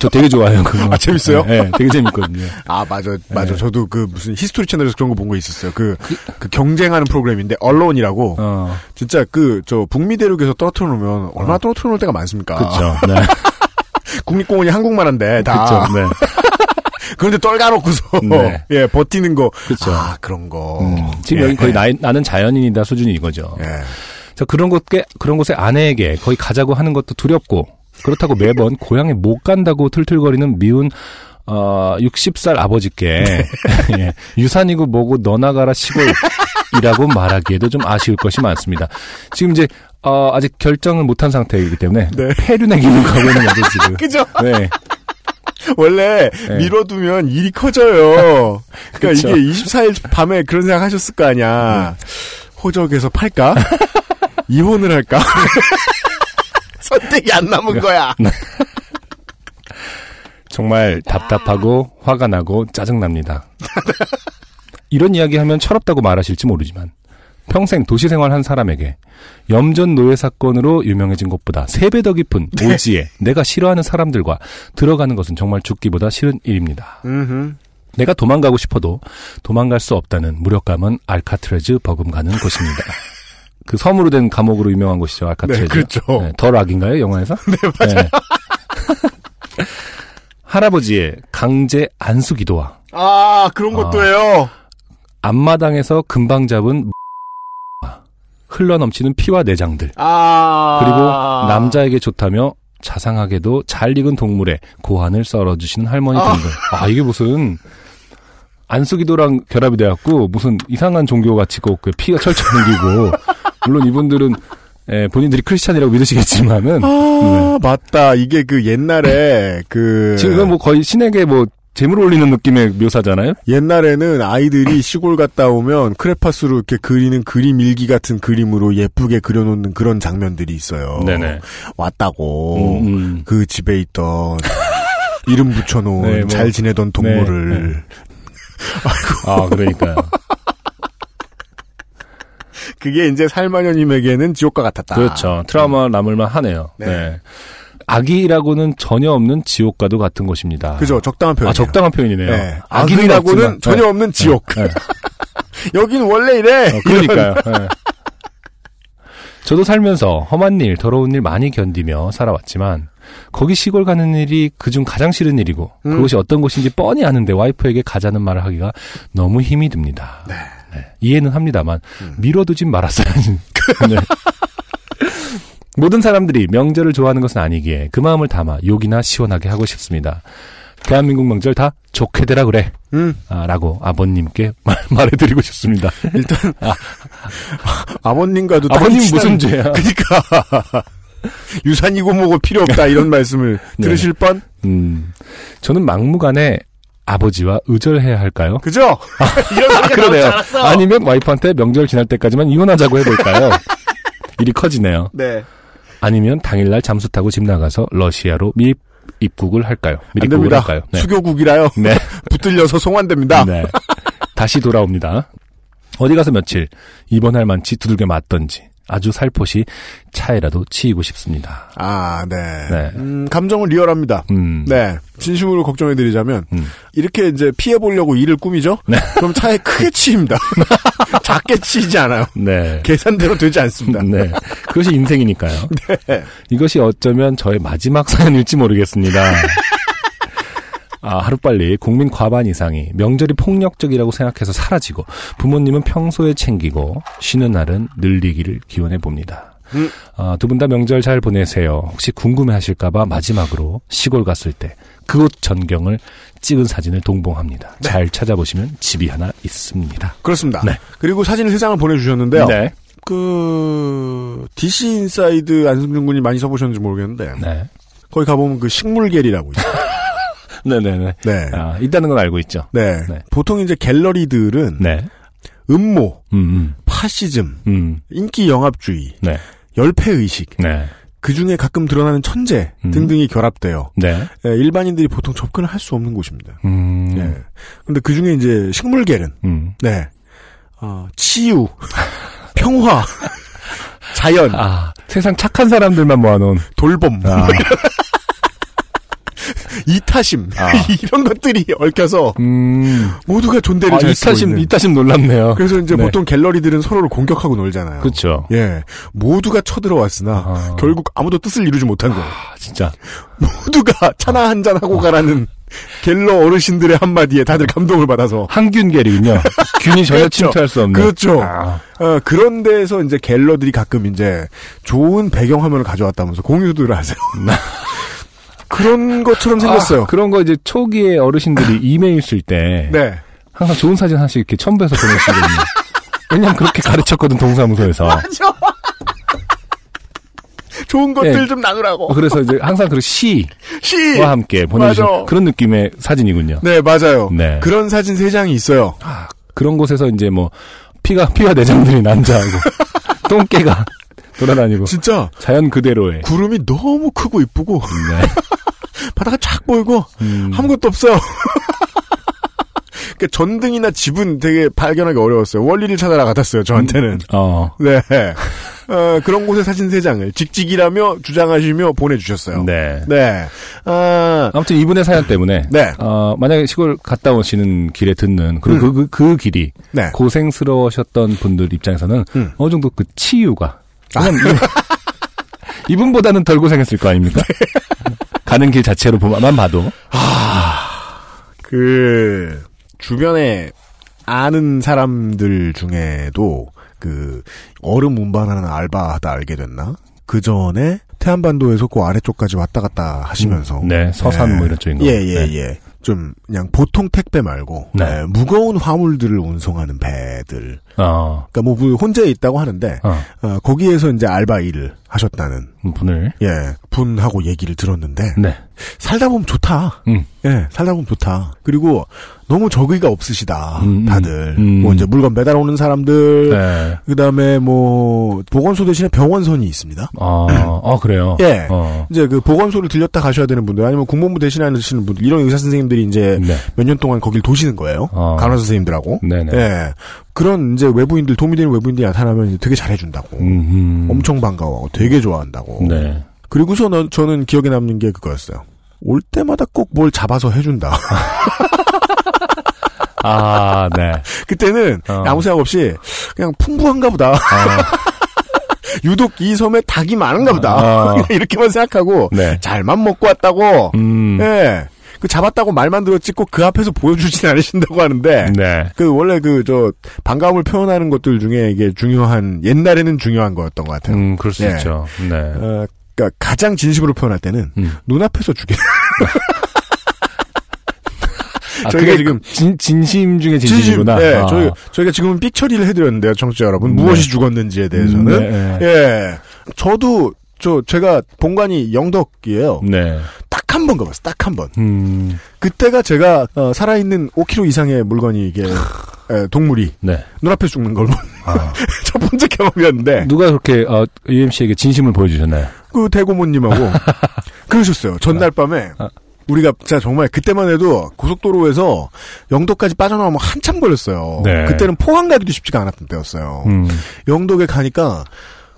저 되게 좋아해요, 그거. 아, 재밌어요? 예, 네, 네, 되게 재밌거든요. 아, 맞아, 맞아. 네. 저도 그 무슨 히스토리 채널에서 그런 거 본 거 있었어요. 그, 그, 그 경쟁하는 프로그램인데, 언론이라고. 어. 진짜 그, 저 북미 대륙에서 떨어뜨려 놓으면 얼마나 어. 떨어뜨려 놓을 때가 많습니까? 그쵸. 네. 국립공원이 한국만 한데, 다. 그쵸, 네. 그런데 떨가놓고서. 네. 예, 버티는 거. 그쵸. 아, 그런 거. 음, 지금 예. 여기 거의 나이, 나는 자연인이다 수준이 이거죠. 예. 자, 그런 곳에, 그런 곳에 아내에게 거의 가자고 하는 것도 두렵고, 그렇다고 매번 고향에 못 간다고 틀틀거리는 미운, 어, 예순 살 아버지께, 예, 유산이고 뭐고 너나 가라 시골이라고 말하기에도 좀 아쉬울 것이 많습니다. 지금 이제, 어, 아직 결정을 못한 상태이기 때문에. 네. 폐륜의 길로 가고 있는 거죠, 지금. 그죠? 네. 원래, 네. 미뤄두면 일이 커져요. 그러니까 이게 이십사 일 밤에 그런 생각 하셨을 거 아니야. 음. 호적에서 팔까? 이혼을 할까? 선택이 안 남은 거야. 정말 답답하고 화가 나고 짜증납니다. 이런 이야기하면 철없다고 말하실지 모르지만 평생 도시생활 한 사람에게 염전 노예 사건으로 유명해진 것보다 세 배 더 깊은 네. 오지에 내가 싫어하는 사람들과 들어가는 것은 정말 죽기보다 싫은 일입니다. 음흠. 내가 도망가고 싶어도 도망갈 수 없다는 무력감은 알카트레즈 버금가는 곳입니다. 그 섬으로 된 감옥으로 유명한 곳이죠. 알카트레즈. 네, 그렇죠. 네, 더 락인가요? 영화에서? 네, 맞아요. 네. 할아버지의 강제 안수 기도와 아, 그런 것도 어, 해요. 앞마당에서 금방 잡은 흘러넘치는 피와 내장들. 아. 그리고 남자에게 좋다며 자상하게도 잘 익은 동물의 고환을 썰어주시는 할머니 등등. 아, 아 이게 무슨 안수기도랑 결합이 돼갖고 무슨 이상한 종교같이 꼭 피가 철철 흘리고 물론 이분들은 예, 본인들이 크리스찬이라고 믿으시겠지만은. 아, 네. 맞다. 이게 그 옛날에 그. 지금 뭐 거의 신에게 뭐 재물 올리는 느낌의 묘사잖아요? 옛날에는 아이들이 시골 갔다 오면 크레파스로 이렇게 그리는 그림 일기 같은 그림으로 예쁘게 그려놓는 그런 장면들이 있어요. 네네. 왔다고. 음. 그 집에 있던 이름 붙여놓은 네, 뭐. 잘 지내던 동물을. 네, 네. 아이고. 아, 그러니까요. 그게 이제 살마녀님에게는 지옥과 같았다. 그렇죠. 트라우마 남을만 하네요. 네. 네. 악이라고는 전혀 없는 지옥과도 같은 것입니다. 그죠. 적당한 표현. 아, 적당한 표현이네요. 네. 악이라고는 없지만, 전혀 네. 없는 지옥. 네. 네. 여긴 원래 이래. 어, 그러니까요. 네. 저도 살면서 험한 일, 더러운 일 많이 견디며 살아왔지만 거기 시골 가는 일이 그중 가장 싫은 일이고 음. 그것이 어떤 곳인지 뻔히 아는데 와이프에게 가자는 말을 하기가 너무 힘이 듭니다. 네. 네. 이해는 합니다만 음. 미뤄두진 말았어야지. 네. 모든 사람들이 명절을 좋아하는 것은 아니기에 그 마음을 담아 욕이나 시원하게 하고 싶습니다. 대한민국 명절 다 좋게 되라 그래. 음. 아, 라고 아버님께 말, 말해드리고 싶습니다. 일단 아, 아버님과도 아버님 무슨 죄야. 그러니까 유산이고 뭐고 필요 없다 이런 말씀을 들으실 뻔. 음, 저는 막무가내 아버지와 의절해야 할까요? 그죠? 아, 이런 아, 그러네요. 아니면 와이프한테 명절 지날 때까지만 이혼하자고 해볼까요? 일이 커지네요. 네. 아니면 당일날 잠수 타고 집 나가서 러시아로 미입, 입국을 할까요? 미입국을 할까요? 네. 수교국이라요. 네. 붙들려서 송환됩니다. 네. 다시 돌아옵니다. 어디 가서 며칠 입원할 만치 두들겨 맞던지 아주 살포시 차에라도 치이고 싶습니다. 아, 네. 네. 음, 감정은 리얼합니다. 음. 네. 진심으로 걱정해드리자면, 음. 이렇게 이제 피해보려고 일을 꾸미죠? 네. 그럼 차에 크게 치입니다. 작게 치이지 않아요. 네. 계산대로 되지 않습니다. 네. 그것이 인생이니까요. 네. 이것이 어쩌면 저의 마지막 사연일지 모르겠습니다. 아, 하루빨리 국민 과반 이상이 명절이 폭력적이라고 생각해서 사라지고 부모님은 평소에 챙기고 쉬는 날은 늘리기를 기원해봅니다. 음. 아, 두 분 다 명절 잘 보내세요. 혹시 궁금해하실까봐 마지막으로 시골 갔을 때 그곳 전경을 찍은 사진을 동봉합니다. 네. 잘 찾아보시면 집이 하나 있습니다. 그렇습니다. 네. 그리고 사진을 세상을 보내주셨는데요. 네. 그 디씨 인사이드 안승준 군이 많이 써보셨는지 모르겠는데 네. 거기 가보면 그 식물겔이라고 있어요. 네네네. 네. 아, 있다는 건 알고 있죠. 네. 네. 보통 이제 갤러리들은. 네. 음모. 음음. 파시즘. 음. 인기 영합주의. 네. 열패의식. 네. 그 중에 가끔 드러나는 천재 음. 등등이 결합돼요. 네. 네. 일반인들이 보통 접근을 할 수 없는 곳입니다. 음. 네. 근데 그 중에 이제 식물겔은. 음. 네. 어, 치유. 평화. 자연. 아. 세상 착한 사람들만 모아놓은. 돌봄. 아. 이타심 아. 이런 것들이 얽혀서 음. 모두가 존대를 아, 잘 쓰고 이타심, 있는 이타심 놀랍네요. 그래서 이제 네. 보통 갤러리들은 서로를 공격하고 놀잖아요. 그렇죠. 예, 모두가 쳐들어왔으나 아. 결국 아무도 뜻을 이루지 못한 거예요. 아, 진짜 모두가 차나 한잔 하고 아. 가라는 갤러 어르신들의 한마디에 다들 감동을 받아서 항균겔이군요. 균이 전혀 그렇죠. 침투할 수 없는 그렇죠. 아. 어, 그런 데에서 이제 갤러들이 가끔 이제 좋은 배경화면을 가져왔다면서 공유들을 하세요. 그런 것처럼 생겼어요. 아, 그런 거 이제 초기에 어르신들이 이메일 쓸 때. 네. 항상 좋은 사진 하나씩 이렇게 첨부해서 보내시거든요. 왜냐면 그렇게 가르쳤거든, 동사무소에서. 맞아. 좋은 것들 네. 좀 나누라고. 그래서 이제 항상 그 시. 시와 함께 보내주신 그런 느낌의 사진이군요. 네, 맞아요. 네. 그런 사진 세 장이 있어요. 아, 그런 곳에서 이제 뭐, 피가, 피와 내장들이 남자하고, 똥개가 돌아다니고. 진짜. 자연 그대로의. 구름이 너무 크고 이쁘고. 네. 바다가 쫙 보이고 음. 아무것도 없어요. 그러니까 전등이나 집은 되게 발견하기 어려웠어요. 원리를 찾아라 같았어요. 저한테는. 음, 어. 네. 어, 그런 곳에 사진 세 장을 직직이라며 주장하시며 보내주셨어요. 네. 네. 어... 아무튼 이분의 사연 때문에 네. 어, 만약에 시골 갔다 오시는 길에 듣는 그리고 음. 그, 그, 그 길이 네. 고생스러우셨던 분들 입장에서는 음. 어느 정도 그 치유가 아. 이분보다는 덜 고생했을 거 아닙니까? 네. 가는 길 자체로만 봐도. 아, 그, 주변에 아는 사람들 중에도, 그, 얼음 운반하는 알바하다 알게 됐나? 그 전에 태안반도에서 그 아래쪽까지 왔다 갔다 하시면서. 음, 네, 서산 네. 뭐 이런 쪽인가? 예, 예, 네. 예. 좀, 그냥 보통 택배 말고, 네. 네, 무거운 화물들을 운송하는 배들. 어. 그니까 뭐, 혼자 있다고 하는데, 어. 어, 거기에서 이제 알바 일을 하셨다는 분을. 예, 분하고 얘기를 들었는데, 네. 살다 보면 좋다. 음. 예, 살다 보면 좋다. 그리고 너무 적의가 없으시다. 음, 다들. 음. 뭐, 이제 물건 배달 오는 사람들, 네. 그 다음에 뭐, 보건소 대신에 병원선이 있습니다. 아, 아 그래요? 예. 어. 이제 그 보건소를 들렸다 가셔야 되는 분들, 아니면 국문부 대신에 하시는 분들, 이런 의사선생님들이 이제 네. 몇 년 동안 거길 도시는 거예요. 어. 간호사 선생님들하고. 네네. 예. 그런 이제 외부인들 도움이 되는 외부인들이 나타나면 되게 잘해준다고. 음흠. 엄청 반가워하고 되게 좋아한다고. 네. 그리고서 는 저는 기억에 남는 게 그거였어요. 올 때마다 꼭 뭘 잡아서 해준다. 아, 네. 그때는 어. 아무 생각 없이 그냥 풍부한가 보다. 아. 유독 이 섬에 닭이 많은가 보다. 아. 이렇게만 생각하고 네. 잘만 먹고 왔다고. 음. 예. 그 잡았다고 말만 들었지 꼭 그 앞에서 보여주진 않으신다고 하는데 네. 그 원래 그 저 반가움을 표현하는 것들 중에 이게 중요한 옛날에는 중요한 거였던 것 같아요. 음, 그럴 수 네. 있죠. 네. 어, 그러니까 가장 진심으로 표현할 때는 음. 눈앞에서 죽여. 아, 저희가 지금 진, 진심 중에 진심이구나. 진심, 예, 아. 저희, 저희가 지금은 삑 처리를 해드렸는데요, 청취자 여러분. 네. 무엇이 죽었는지에 대해서는. 네. 예. 저도, 저, 제가 본관이 영덕이에요. 네. 딱 한 번 가봤어요, 딱 한 번. 음. 그때가 제가, 어, 살아있는 오 킬로그램 이상의 물건이 이게, 에, 동물이. 네. 눈앞에 죽는 걸 본. 아. 첫 번째 경험이었는데. 누가 그렇게, 어, 유엠씨에게 진심을 보여주셨나요? 그 대고모님하고. 그러셨어요. 전날 밤에. 아. 아. 우리가 진짜 정말 그때만 해도 고속도로에서 영덕까지 빠져나오면 한참 걸렸어요. 네. 그때는 포항 가기도 쉽지가 않았던 때였어요. 음. 영덕에 가니까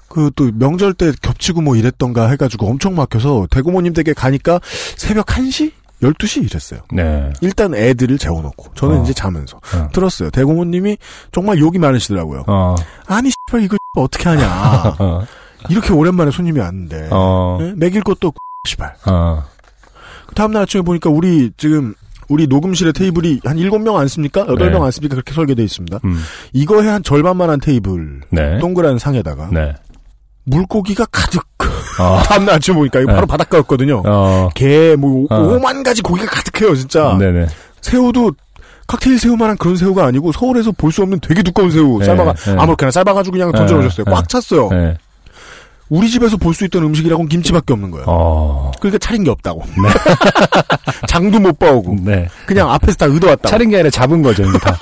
그 또 명절 때 겹치고 뭐 이랬던가 해가지고 엄청 막혀서 대고모님 댁에 가니까 새벽 한 시? 열두 시 이랬어요. 네. 일단 애들을 재워놓고 저는 어. 이제 자면서 어. 들었어요. 대고모님이 정말 욕이 많으시더라고요. 어. 아니 씨발 이거 어떻게 하냐. 어. 이렇게 오랜만에 손님이 왔는데 어. 네? 먹일 것도 씨발. 어. 다음날 아침에 보니까 우리 지금 우리 녹음실의 테이블이 한 일곱 명 안 씁니까? 여덟 명 안 네. 씁니까? 그렇게 설계되어 있습니다. 음. 이거에 한 절반만 한 테이블 네. 동그란 상에다가 네. 물고기가 가득 어. 다음날 아침에 보니까 이거 네. 바로 바닷가였거든요. 어. 개 뭐 어. 오만 가지 고기가 가득해요 진짜. 네네. 새우도 칵테일 새우만한 그런 새우가 아니고 서울에서 볼 수 없는 되게 두꺼운 새우 네. 삶아가 네. 아무렇게나 삶아가지고 그냥 던져놓으셨어요. 네. 꽉 찼어요. 네. 우리 집에서 볼 수 있던 음식이라고는 김치밖에 없는 거예요. 어... 그러니까 차린 게 없다고. 네. 장도 못 봐오고. 네. 그냥 앞에서 다 의도왔다고. 차린 게 아니라 잡은 거죠, 이제 다.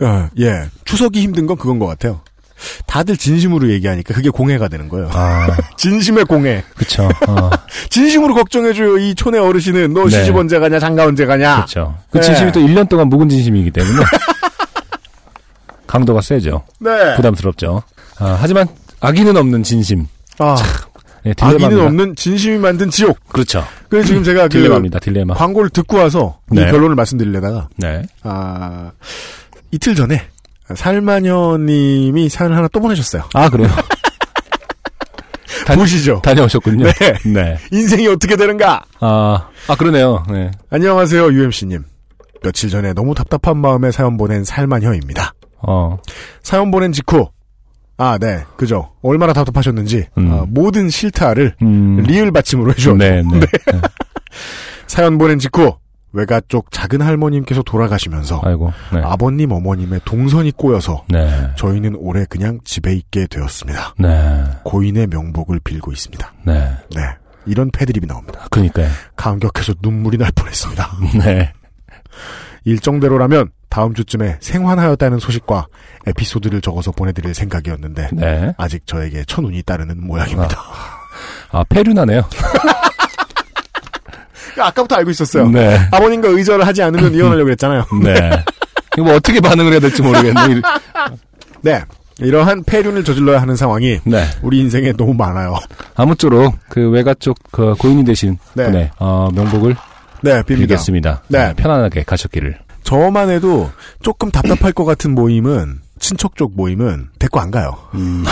어, 예. 추석이 힘든 건 그건 것 같아요. 다들 진심으로 얘기하니까 그게 공해가 되는 거예요. 아... 진심의 공해. 그쵸. 어... 진심으로 걱정해줘요, 이 촌의 어르신은. 너 네. 시집 언제 가냐, 장가 언제 가냐. 그쵸. 그 네. 진심이 또 일 년 동안 묵은 진심이기 때문에. 강도가 세죠. 네. 부담스럽죠. 아, 하지만 악의는 없는 진심. 아, 네, 악의는 없는 진심이 만든 지옥. 그렇죠. 그래서 지금 제가 딜레마입니다. 그 딜레마. 광고를 듣고 와서 네. 이 결론을 말씀드리려다가 네. 아, 이틀 전에 살만현님이 사연을 하나 또 보내셨어요. 아 그래요? 다, 보시죠. 다녀오셨군요. 네. 네. 인생이 어떻게 되는가? 아, 아 그러네요. 네. 안녕하세요, 유엠씨님. 며칠 전에 너무 답답한 마음에 사연 보낸 살만현입니다. 어. 사연 보낸 직후, 아, 네, 그죠. 얼마나 답답하셨는지, 음. 어, 모든 실타를 음. 리을 받침으로 해주었죠. 네, 네. 네. 사연 보낸 직후, 외가 쪽 작은 할머님께서 돌아가시면서, 아이고, 네. 아버님, 어머님의 동선이 꼬여서, 네. 저희는 올해 그냥 집에 있게 되었습니다. 네. 고인의 명복을 빌고 있습니다. 네. 네. 이런 패드립이 나옵니다. 그러니까요. 감격해서 눈물이 날 뻔했습니다. 네. 일정대로라면, 다음 주쯤에 생환하였다는 소식과 에피소드를 적어서 보내드릴 생각이었는데 네. 아직 저에게 천운이 따르는 모양입니다. 아, 아 페루나네요. 아까부터 알고 있었어요. 네. 아버님과 의절을 하지 않으면 이혼하려고 했잖아요. 네. 뭐 어떻게 반응을 해야 될지 모르겠네. 네. 이러한 폐륜을 저질러야 하는 상황이 네. 우리 인생에 너무 많아요. 아무쪼록 그 외가 쪽 그 고인이 되신 네. 분의 어, 명복을 네, 빌겠습니다. 네. 편안하게 가셨기를. 저만 해도 조금 답답할 것 같은 모임은 친척 쪽 모임은 데리고 안 가요. 음.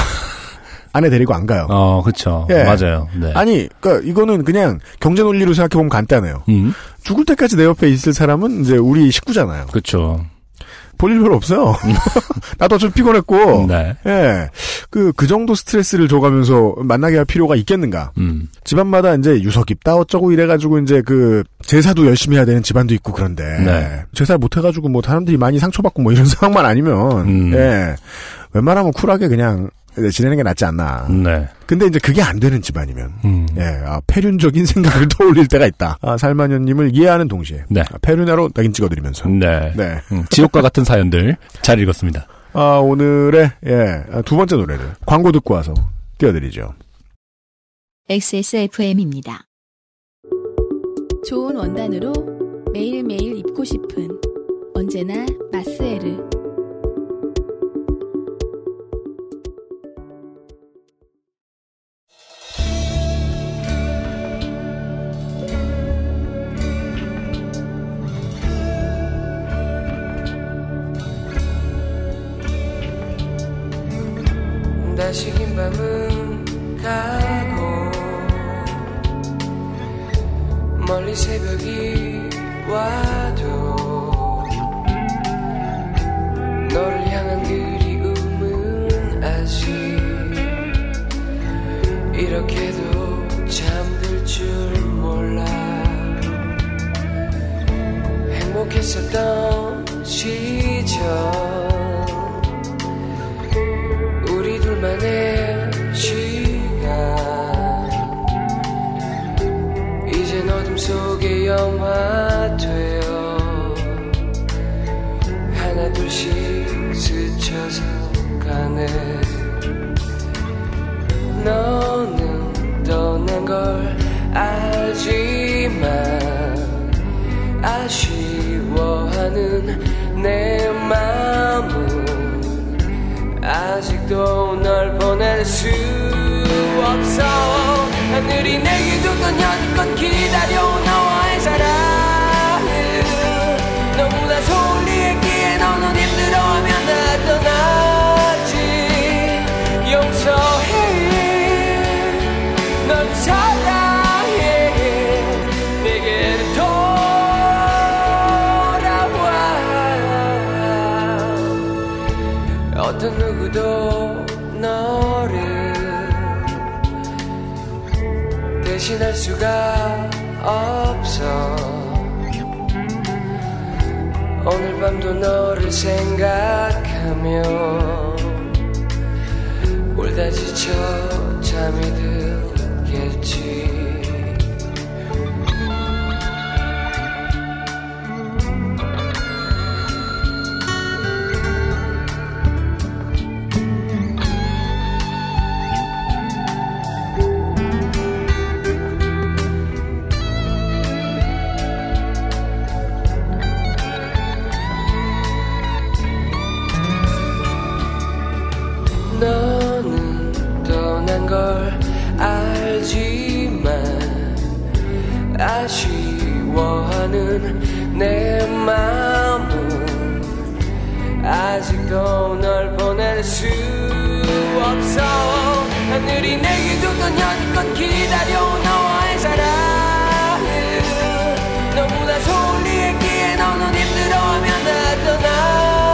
아내 데리고 안 가요. 어, 그렇죠. 예. 맞아요. 네. 아니, 그러니까 이거는 그냥 경제 논리로 생각해 보면 간단해요. 음? 죽을 때까지 내 옆에 있을 사람은 이제 우리 식구잖아요. 그렇죠. 볼일 별로 없어요. 나도 좀 피곤했고, 네. 예, 그, 그 정도 스트레스를 줘가면서 만나게 할 필요가 있겠는가. 음. 집안마다 이제 유석 있다 어쩌고 이래가지고 이제 그, 제사도 열심히 해야 되는 집안도 있고 그런데, 네. 제사 못해가지고 뭐 사람들이 많이 상처받고 뭐 이런 상황만 아니면, 음. 예, 웬만하면 쿨하게 그냥 지내는 게 낫지 않나. 네. 근데 이제 그게 안 되는 집안이면, 음. 예, 아, 폐륜적인 생각을 떠올릴 때가 있다. 아, 살만현님을 이해하는 동시에, 네. 아, 폐륜화로 낙인 찍어드리면서, 네, 네, 음, 지옥과 같은 사연들 잘 읽었습니다. 아, 오늘의 예, 아, 두 번째 노래를 광고 듣고 와서 띄워드리죠. 엑스에스에프엠입니다. 좋은 원단으로 매일 매일 입고 싶은 언제나 마스에르. 다시 긴 밤은 가고 멀리 새벽이 와도 너를 향한 그리움은 아직 이렇게도 잠들 줄 몰라. 너는 떠난 걸 알지만 아쉬워하는 내 마음은 아직도 널 보낼 수 없어. 하늘이 내게 줬던 여지껏 기다려온 너와의 사랑을 너무나 소홀히했기에 너는 힘들어하면 나 떠났지. 용서해, 널 사랑해, 내게 돌아와. 어떤 누구도 너를 대신할 수가 없어. 오늘 밤도 너를 생각하며 울다 지쳐 잠이 들겠지. 너는 떠난 걸 알지만 아쉬워하는 내 마음은 아직도 널 보낼 수 없어. 하늘이 내게 줬던 여지껏 기다려온 너와의 사랑을 너무나 소홀히했기에 너는 힘들어하면 나 떠났지.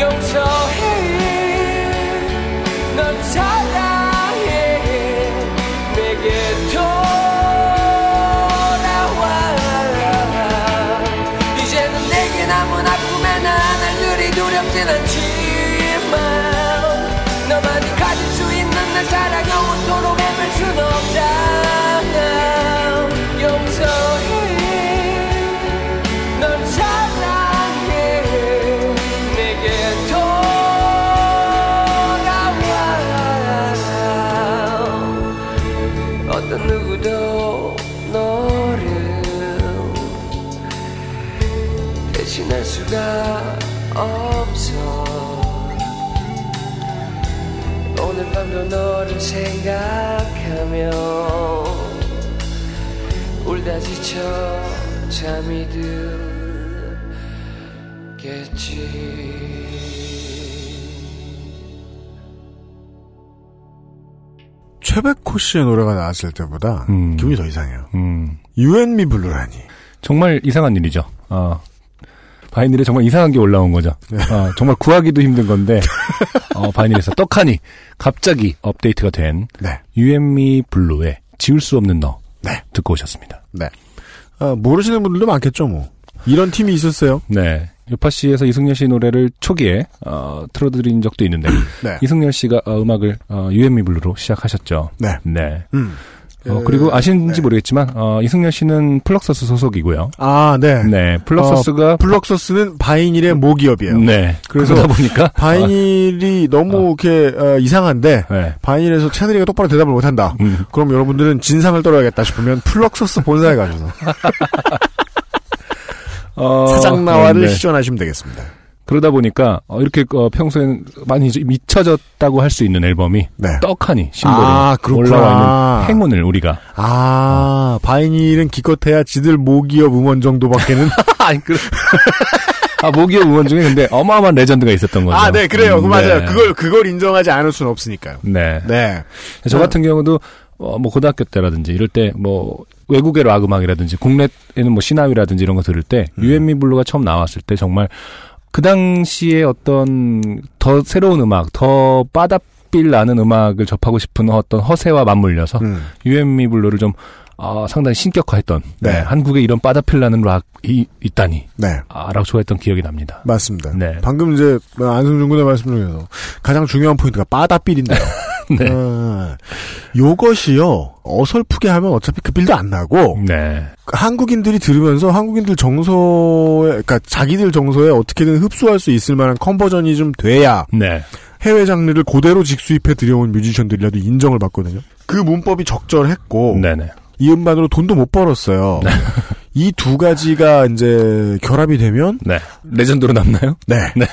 용서해, 넌 사랑해, 내게 돌아와. 이제는 내게 남은 아픔에 난 날 그리 두렵진 않지만 너만이 가질 수 있는 날 살아가오도록 헤맬 순 없잖아. 용서해, 넌 사랑해, 내게 돌아와. 어떤 누구도 너를 대신할 수가 없어. 오늘 밤도 너를 생각하며 울다 지쳐 잠이 들겠지. 최백호 씨의 노래가 나왔을 때보다 음. 기분이 더 이상해요. 음. 유엔미블루라니. 정말 이상한 일이죠. 어. 바이닐에 정말 이상한 게 올라온 거죠. 네. 어, 정말 구하기도 힘든 건데 어, 바이닐에서 떡하니 갑자기 업데이트가 된 네. 유엔미블루의 지울 수 없는 너 네. 듣고 오셨습니다. 네. 어, 모르시는 분들도 많겠죠. 뭐 이런 팀이 있었어요. 네. 유파 씨에서 이승열 씨 노래를 초기에 어, 틀어드린 적도 있는데 네. 이승열 씨가 어, 음악을 어, 유엔미블루로 시작하셨죠. 네. 네. 음. 어, 그리고 아시는지 네. 모르겠지만 어, 이승열 씨는 플럭서스 소속이고요. 아, 네. 네. 플럭서스가 어, 플럭서스는 바이닐의 모기업이에요. 네. 그래서 그러다 보니까 바이닐이 어. 너무 이렇게 어, 이상한데 네. 바이닐에서 채널이가 똑바로 대답을 못한다. 음. 그럼 여러분들은 진상을 떨어야겠다 싶으면 플럭서스 본사에 가셔서. 어, 사장나와를 네, 네. 시전하시면 되겠습니다. 그러다 보니까 어, 이렇게 어, 평소엔 많이 미쳐졌다고 할 수 있는 앨범이 네. 떡하니 신곡이 아, 올라와 있는 행운을 우리가 아 어. 바이닐은 기껏해야 지들 모기업 음원 정도밖에는 아니 그래 아 모기업 음원 중에 근데 어마어마한 레전드가 있었던 거죠. 아, 네 그래요. 음, 그 맞아요. 네. 그걸 그걸 인정하지 않을 수는 없으니까요. 네, 네. 저 같은 경우도 어, 뭐 고등학교 때라든지 이럴 때 뭐 외국의 락 음악이라든지 국내에는 뭐 시나위라든지 이런 거 들을 때 음. 유엔미블루가 처음 나왔을 때 정말 그 당시에 어떤 더 새로운 음악, 더 빠다삘 나는 음악을 접하고 싶은 어떤 허세와 맞물려서 음. 유엔미블루를 좀 어, 상당히 신격화했던 네. 네, 한국에 이런 빠다삘 나는 락이 있다니 네. 아, 락 좋아했던 기억이 납니다. 맞습니다. 네. 방금 이제 안승준 군의 말씀 중에서 가장 중요한 포인트가 빠다삘인데요. 네. 어, 요것이요, 어설프게 하면 어차피 그 빌드 안 나고, 네. 한국인들이 들으면서 한국인들 정서에, 그러니까 자기들 정서에 어떻게든 흡수할 수 있을 만한 컨버전이 좀 돼야, 네. 해외 장르를 그대로 직수입해 들여온 뮤지션들이라도 인정을 받거든요. 그 문법이 적절했고, 네네. 이 음반으로 돈도 못 벌었어요. 네. 이 두 가지가 이제 결합이 되면 네. 레전드로 남나요? 네. 네.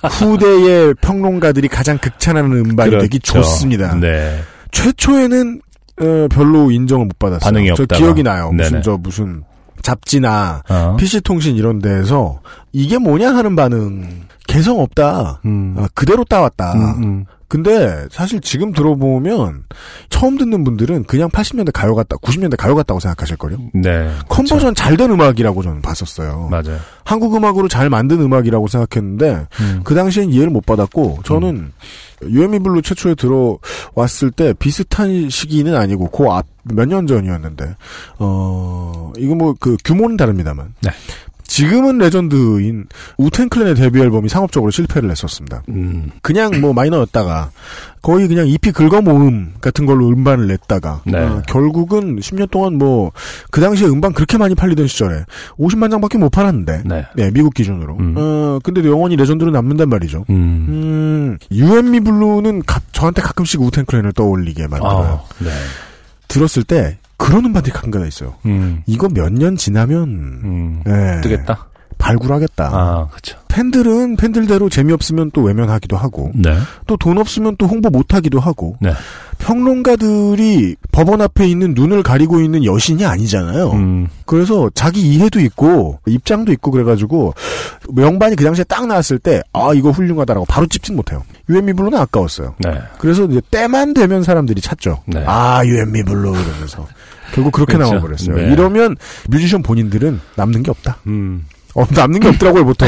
후대의 평론가들이 가장 극찬하는 음반이 그렇죠. 되기 좋습니다. 네. 최초에는 어, 별로 인정을 못 받았어요. 반응이 없다가. 저 기억이 나요. 네네. 무슨 저 무슨 잡지나 어. 피씨통신 이런 데에서 이게 뭐냐 하는 반응. 개성 없다. 음. 어, 그대로 따왔다. 음, 음. 근데 사실 지금 들어보면 처음 듣는 분들은 그냥 팔십 년대 가요 같다, 구십 년대 가요 같다고 생각하실걸요? 네. 컨버전 잘 된 음악이라고 저는 봤었어요. 맞아요. 한국 음악으로 잘 만든 음악이라고 생각했는데 음. 그 당시엔 이해를 못 받았고 저는 음. 유엔미블루 최초에 들어왔을 때 비슷한 시기는 아니고 그 앞 몇 년 전이었는데 어 이거 뭐 그 규모는 다릅니다만 네. 지금은 레전드인 우텐클랜의 데뷔 앨범이 상업적으로 실패를 했었습니다. 음. 그냥 뭐 마이너였다가 거의 그냥 이피 긁어모음 같은 걸로 음반을 냈다가 네. 어, 결국은 십 년 동안 뭐 그 당시에 음반 그렇게 많이 팔리던 시절에 오십만 장밖에 못 팔았는데 네. 네, 미국 기준으로 음. 어, 근데도 영원히 레전드로 남는단 말이죠. 음. 음, 유앤미블루는 가, 저한테 가끔씩 우텐클랜을 떠올리게 만들어요. 아, 네. 들었을 때 그런 음반들이 가끔가다 있어요. 음. 이거 몇 년 지나면 음. 예, 뜨겠다? 발굴하겠다. 아, 그렇죠. 팬들은 팬들대로 재미없으면 또 외면하기도 하고 네. 또 돈 없으면 또 홍보 못하기도 하고 네. 평론가들이 법원 앞에 있는 눈을 가리고 있는 여신이 아니잖아요. 음. 그래서 자기 이해도 있고 입장도 있고 그래가지고 명반이 그 당시에 딱 나왔을 때 아 이거 훌륭하다라고 바로 찝진 못해요. 유엔미블루는 아까웠어요. 네. 그래서 이제 때만 되면 사람들이 찾죠. 네. 아 유엔미블루 이러면서 결국 그렇게 그렇죠. 나와버렸어요. 네. 이러면 뮤지션 본인들은 남는 게 없다. 음. 어, 남는 게 없더라고요, 보통.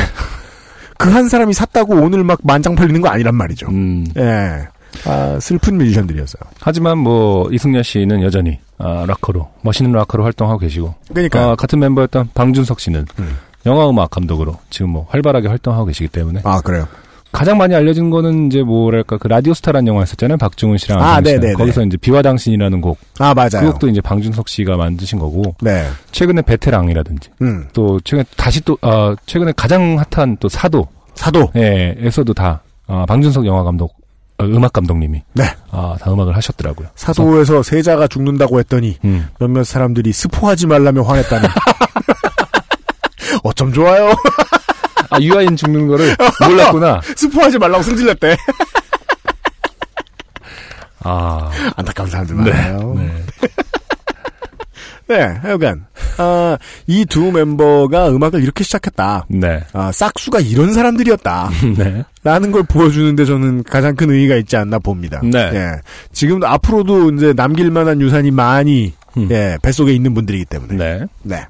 그 한 사람이 샀다고 오늘 막 만장 팔리는 거 아니란 말이죠. 음. 예. 아, 슬픈 뮤지션들이었어요. 하지만 뭐, 이승열 씨는 여전히, 아, 락커로, 멋있는 락커로 활동하고 계시고. 그니까. 아, 같은 멤버였던 방준석 씨는 음. 영화음악 감독으로 지금 뭐, 활발하게 활동하고 계시기 때문에. 아, 그래요? 가장 많이 알려진 거는 이제 뭐랄까, 그 라디오스타라는 영화 했었잖아요. 박중훈 씨랑. 아, 네네. 거기서 이제 비와당신이라는 곡. 아, 맞아요. 그 곡도 이제 방준석 씨가 만드신 거고. 네. 최근에 베테랑이라든지. 음. 또, 최근에 다시 또, 어, 최근에 가장 핫한 또 사도. 사도. 예, 에서도 다, 어, 방준석 영화 감독, 어, 음악 감독님이. 네. 아, 다 음악을 하셨더라고요. 사도에서 그래서. 세자가 죽는다고 했더니. 음. 몇몇 사람들이 스포하지 말라며 화냈다는. 어쩜 좋아요. 아, 유아인 죽는 거를 몰랐구나. 스포하지 말라고 승질냈대. 아. 안타까운 사람들 많아요. 네. 네, 네 하여간. 아, 이 두 멤버가 음악을 이렇게 시작했다. 네. 아, 싹수가 이런 사람들이었다. 네. 라는 걸 보여주는데 저는 가장 큰 의의가 있지 않나 봅니다. 네. 예. 지금 앞으로도 이제 남길 만한 유산이 많이, 음. 예, 뱃속에 있는 분들이기 때문에. 네. 네.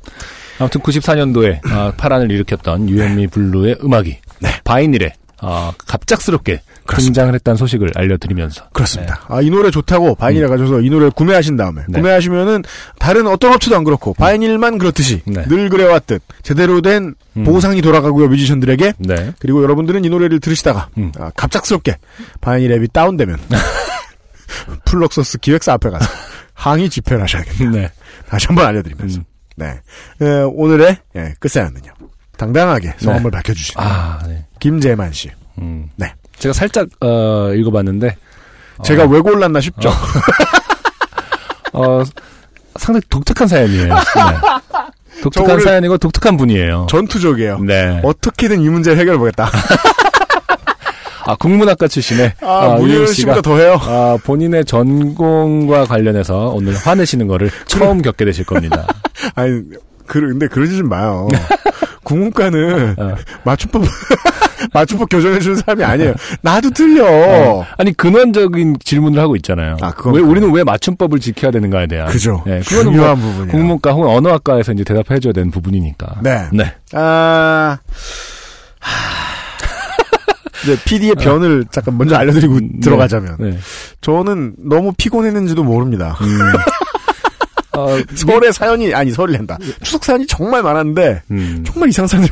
아무튼 구십사 년도에 어, 파란을 일으켰던 유앤미블루의 음악이 네. 바이닐에 어, 갑작스럽게 그렇습니다. 등장을 했다는 소식을 알려드리면서 그렇습니다. 네. 아, 이 노래 좋다고 바이닐에 음. 가셔서 이 노래를 구매하신 다음에 네. 구매하시면은 다른 어떤 업체도 안 그렇고 바이닐만 그렇듯이 네. 늘 그래왔듯 제대로 된 음. 보상이 돌아가고요 뮤지션들에게 네. 그리고 여러분들은 이 노래를 들으시다가 음. 아, 갑작스럽게 바이닐 앱이 다운되면 플럭서스 기획사 앞에 가서 항의 집회를 하셔야겠네요. 네. 다시 한번 알려드리면서 음. 네, 에, 오늘의 예, 끝사연은요. 당당하게 성함을 네. 밝혀주시는 아, 네. 김재만 씨. 음. 네, 제가 살짝 어, 읽어봤는데 제가 어. 왜 골랐나 싶죠. 어. 어, 상당히 독특한 사연이에요. 네. 독특한 사연이고 독특한 분이에요. 전투적이에요. 네, 어떻게든 이 문제를 해결해보겠다. 아, 국문학과 출신의 아, 문희열 씨가 더 해요. 아, 본인의 전공과 관련해서 오늘 화내시는 거를 처음 겪게 되실 겁니다. 아니, 그, 근데 그러지 좀 마요. 국문과는 어. 맞춤법, 맞춤법 교정해주는 사람이 아니에요. 나도 틀려. 어. 아니, 근원적인 질문을 하고 있잖아요. 아, 그건 왜, 그건. 우리는 왜 맞춤법을 지켜야 되는가에 대한. 그죠. 네, 그건 중요한 뭐, 부분이에요. 국문과 혹은 언어학과에서 이제 대답해줘야 되는 부분이니까. 네. 네. 아, 하... 이제 피디의 변을 아. 잠깐 먼저 알려드리고 네. 들어가자면 네. 저는 너무 피곤했는지도 모릅니다. 음. 어, 설의 사연이 아니 설을 한다. 추석 사연이 정말 많았는데 음. 정말 이상한 사연들.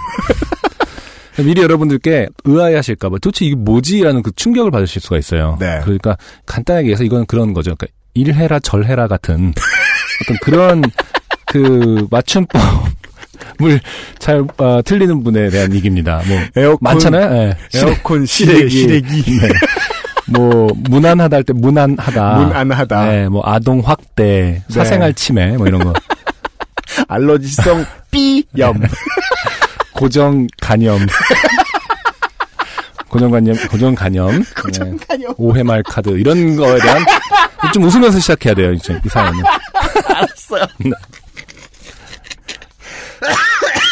미리 여러분들께 의아해하실까봐 도대체 이게 뭐지라는 그 충격을 받으실 수가 있어요. 네. 그러니까 간단하게 해서 이건 그런 거죠. 그러니까 일해라 절해라 같은 어떤 그런 그 맞춤법을 잘 어, 틀리는 분에 대한 얘기입니다. 뭐 에어컨, 많잖아요. 네. 에어컨 시래기, 시래기. 시래기. 네. 뭐 무난하다 할 때 무난하다, 무난하다. 네, 뭐 아동 확대, 네. 사생활 침해 뭐 이런 거. 알러지성 B염, 고정 간염. 고정관념, 고정관념, 고정관념. 네. 오해말 카드 이런 거에 대한 좀 웃으면서 시작해야 돼요. 이제 이 사연은. 알았어요.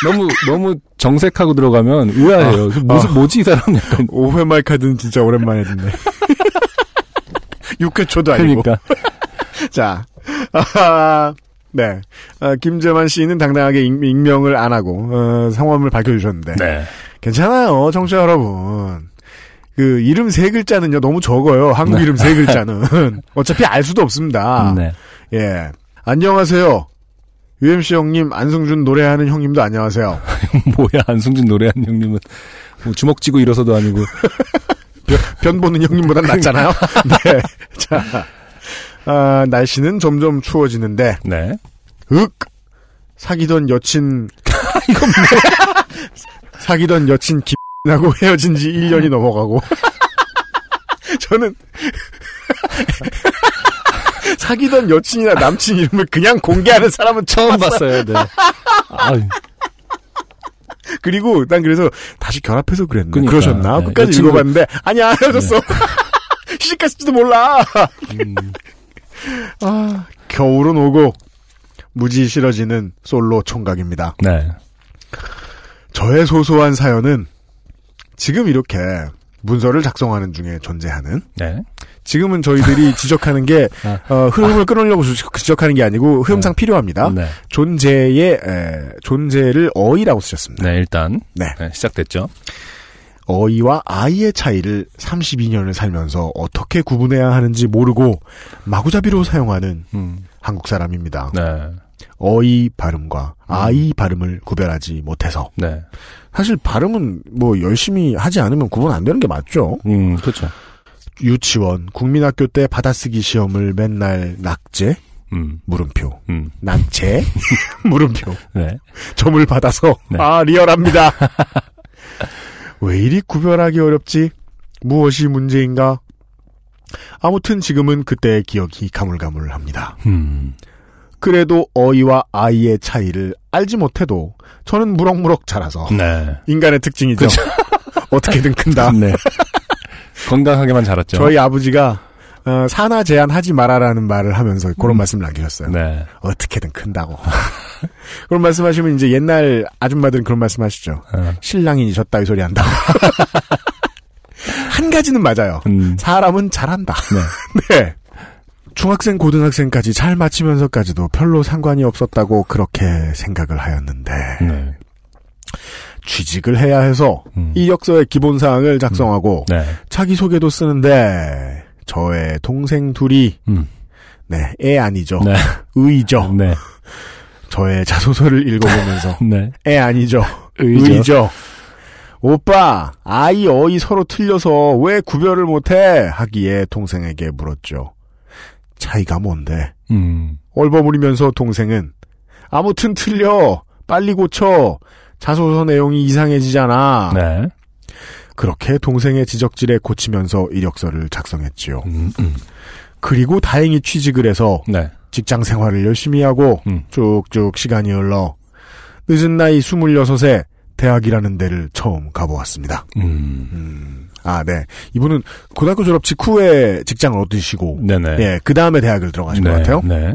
너무 너무 정색하고 들어가면 의아해요. 어, 뭐, 어. 뭐지 이 사람 약간 오해말 카드는 진짜 오랜만에 듣네. 육 회초도 아니고. 그러니까. 자, 아하. 네, 아, 김재만 씨는 당당하게 익, 익명을 안 하고 어, 성함을 밝혀주셨는데. 네. 괜찮아요, 청취자 여러분. 그 이름 세 글자는요 너무 적어요. 한국 네. 이름 세 글자는 어차피 알 수도 없습니다. 네. 예, 안녕하세요. 유엠씨 형님, 안승준 노래하는 형님도 안녕하세요. 뭐야, 안승준 노래하는 형님은 뭐 주먹 쥐고 일어서도 아니고 변 보는 형님보단 낫잖아요. 네, 자. 아, 날씨는 점점 추워지는데. 네. 윽! 사귀던 여친. 이건 뭐야? 사귀던 여친 김하고 헤어진 지 일 년이 넘어가고. 저는. 사귀던 여친이나 남친 이름을 그냥 공개하는 사람은 처음 봤어요. 네. 아유. 그리고 난 그래서 다시 결합해서 그랬나? 그러니까, 그러셨나? 네. 끝까지 여친도... 읽어봤는데. 아니야, 헤어졌어. 네. 시집갔을지도 몰라. 음. 아, 겨울은 오고 무지 싫어지는 솔로 총각입니다. 네. 저의 소소한 사연은 지금 이렇게 문서를 작성하는 중에 존재하는 네. 지금은 저희들이 지적하는 게 아. 어, 흐름을 아. 끊으려고 지적하는 게 아니고 흐름상 네. 필요합니다. 네. 존재의 에, 존재를 어이라고 쓰셨습니다. 네, 일단 네. 네, 시작됐죠. 어이와 아이의 차이를 삼십이 년을 살면서 어떻게 구분해야 하는지 모르고 마구잡이로 사용하는 음. 한국 사람입니다. 네. 어이 발음과 음. 아이 발음을 구별하지 못해서. 네. 사실 발음은 뭐 열심히 하지 않으면 구분 안 되는 게 맞죠. 음, 그렇죠. 유치원, 국민학교 때 받아쓰기 시험을 맨날 낙제, 음. 물음표, 음. 난체, 물음표. 네. 점을 받아서 네. 아 리얼합니다. 왜 이리 구별하기 어렵지? 무엇이 문제인가? 아무튼 지금은 그때의 기억이 가물가물합니다. 음. 그래도 어이와 아이의 차이를 알지 못해도 저는 무럭무럭 자라서 네. 인간의 특징이죠. 어떻게든 큰다. 네. 건강하게만 자랐죠. 저희 아버지가 어, 산하 제한하지 마라라는 말을 하면서 그런 음. 말씀을 남기셨어요. 네. 어떻게든 큰다고. 그런 말씀하시면 이제 옛날 아줌마들은 그런 말씀하시죠. 어. 신랑이 졌다 이 소리 한다. 한 가지는 맞아요. 음. 사람은 잘한다. 네. 네. 중학생 고등학생까지 잘 마치면서까지도 별로 상관이 없었다고 그렇게 생각을 하였는데 네. 취직을 해야 해서 음. 이력서의 기본사항을 작성하고 음. 네. 자기소개도 쓰는데 저의 동생 둘이 음. 네, 애 아니죠. 네. 의죠. 네. 저의 자소서를 읽어보면서 네. 애 아니죠. 의죠. 의죠. 오빠, 아이 어이 서로 틀려서 왜 구별을 못해? 하기에 동생에게 물었죠. 차이가 뭔데? 음. 얼버무리면서 동생은 아무튼 틀려. 빨리 고쳐. 자소서 내용이 이상해지잖아. 네. 그렇게 동생의 지적질에 고치면서 이력서를 작성했지요. 음, 음. 그리고 다행히 취직을 해서 네. 직장 생활을 열심히 하고 음. 쭉쭉 시간이 흘러 늦은 나이 스물여섯에 대학이라는 데를 처음 가보았습니다. 음. 음. 아, 네. 이분은 고등학교 졸업 직후에 직장을 얻으시고 네네. 예, 그 다음에 대학을 들어가신 네, 것 같아요. 네.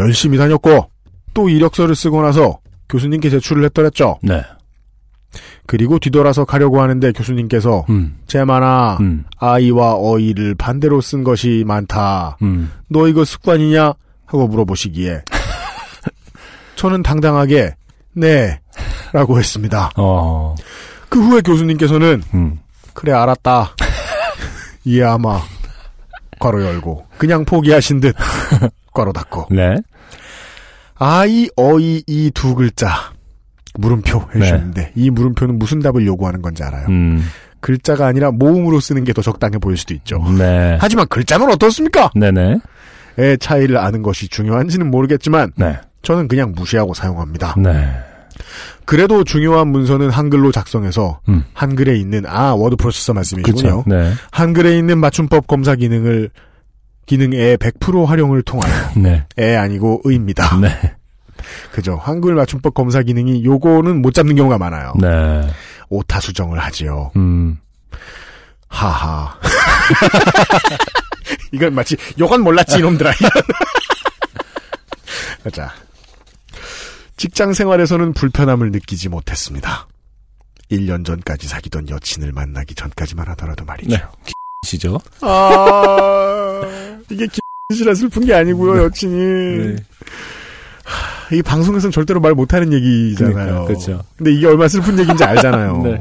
열심히 다녔고 또 이력서를 쓰고 나서 교수님께 제출을 했더랬죠. 네. 그리고 뒤돌아서 가려고 하는데 교수님께서 음. 재만아 음. 아이와 어이를 반대로 쓴 것이 많다. 음. 너 이거 습관이냐? 하고 물어보시기에 저는 당당하게 네 라고 했습니다. 어. 그 후에 교수님께서는 음. 그래 알았다. 이해 아마 괄호 열고 그냥 포기하신 듯 괄호 닫고 네. 아이 어이 이 두 글자 물음표 해주셨는데 네. 이 물음표는 무슨 답을 요구하는 건지 알아요. 음. 글자가 아니라 모음으로 쓰는 게 더 적당해 보일 수도 있죠. 네. 하지만 글자는 어떻습니까? 네네. 의 차이를 아는 것이 중요한지는 모르겠지만 네. 저는 그냥 무시하고 사용합니다. 네. 그래도 중요한 문서는 한글로 작성해서 음. 한글에 있는 아 워드 프로세서 말씀이시군요. 네. 한글에 있는 맞춤법 검사 기능을 기능의 백 퍼센트 활용을 통하여 네. 에 아니고 의입니다. 네. 그죠. 한글 맞춤법 검사 기능이 요거는 못 잡는 경우가 많아요. 네. 오타 수정을 하지요. 음. 하하. 이건 마치 요건 몰랐지 이놈들아. 자. 직장 생활에서는 불편함을 느끼지 못했습니다. 일 년 전까지 사귀던 여친을 만나기 전까지만 하더라도 말이죠. 네. 시죠. 아. 이게 기시라 슬픈 게 아니고요, 여친이. 네. 하, 이 방송에서는 절대로 말 못하는 얘기잖아요. 그렇죠. 근데 이게 얼마나 슬픈 얘기인지 알잖아요. 네.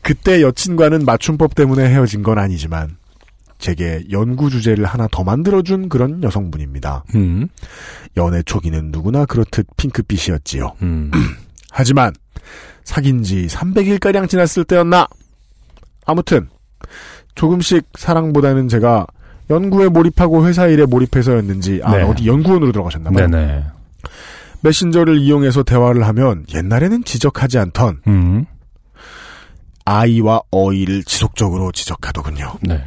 그때 여친과는 맞춤법 때문에 헤어진 건 아니지만 제게 연구 주제를 하나 더 만들어준 그런 여성분입니다. 음. 연애 초기는 누구나 그렇듯 핑크빛이었지요. 음. 하지만 사귄 지 삼백 일가량 지났을 때였나? 아무튼 조금씩 사랑보다는 제가 연구에 몰입하고 회사 일에 몰입해서였는지 아 네. 어디 연구원으로 들어가셨나 봐요. 네네. 메신저를 이용해서 대화를 하면 옛날에는 지적하지 않던 음. 아이와 어이를 지속적으로 지적하더군요. 네.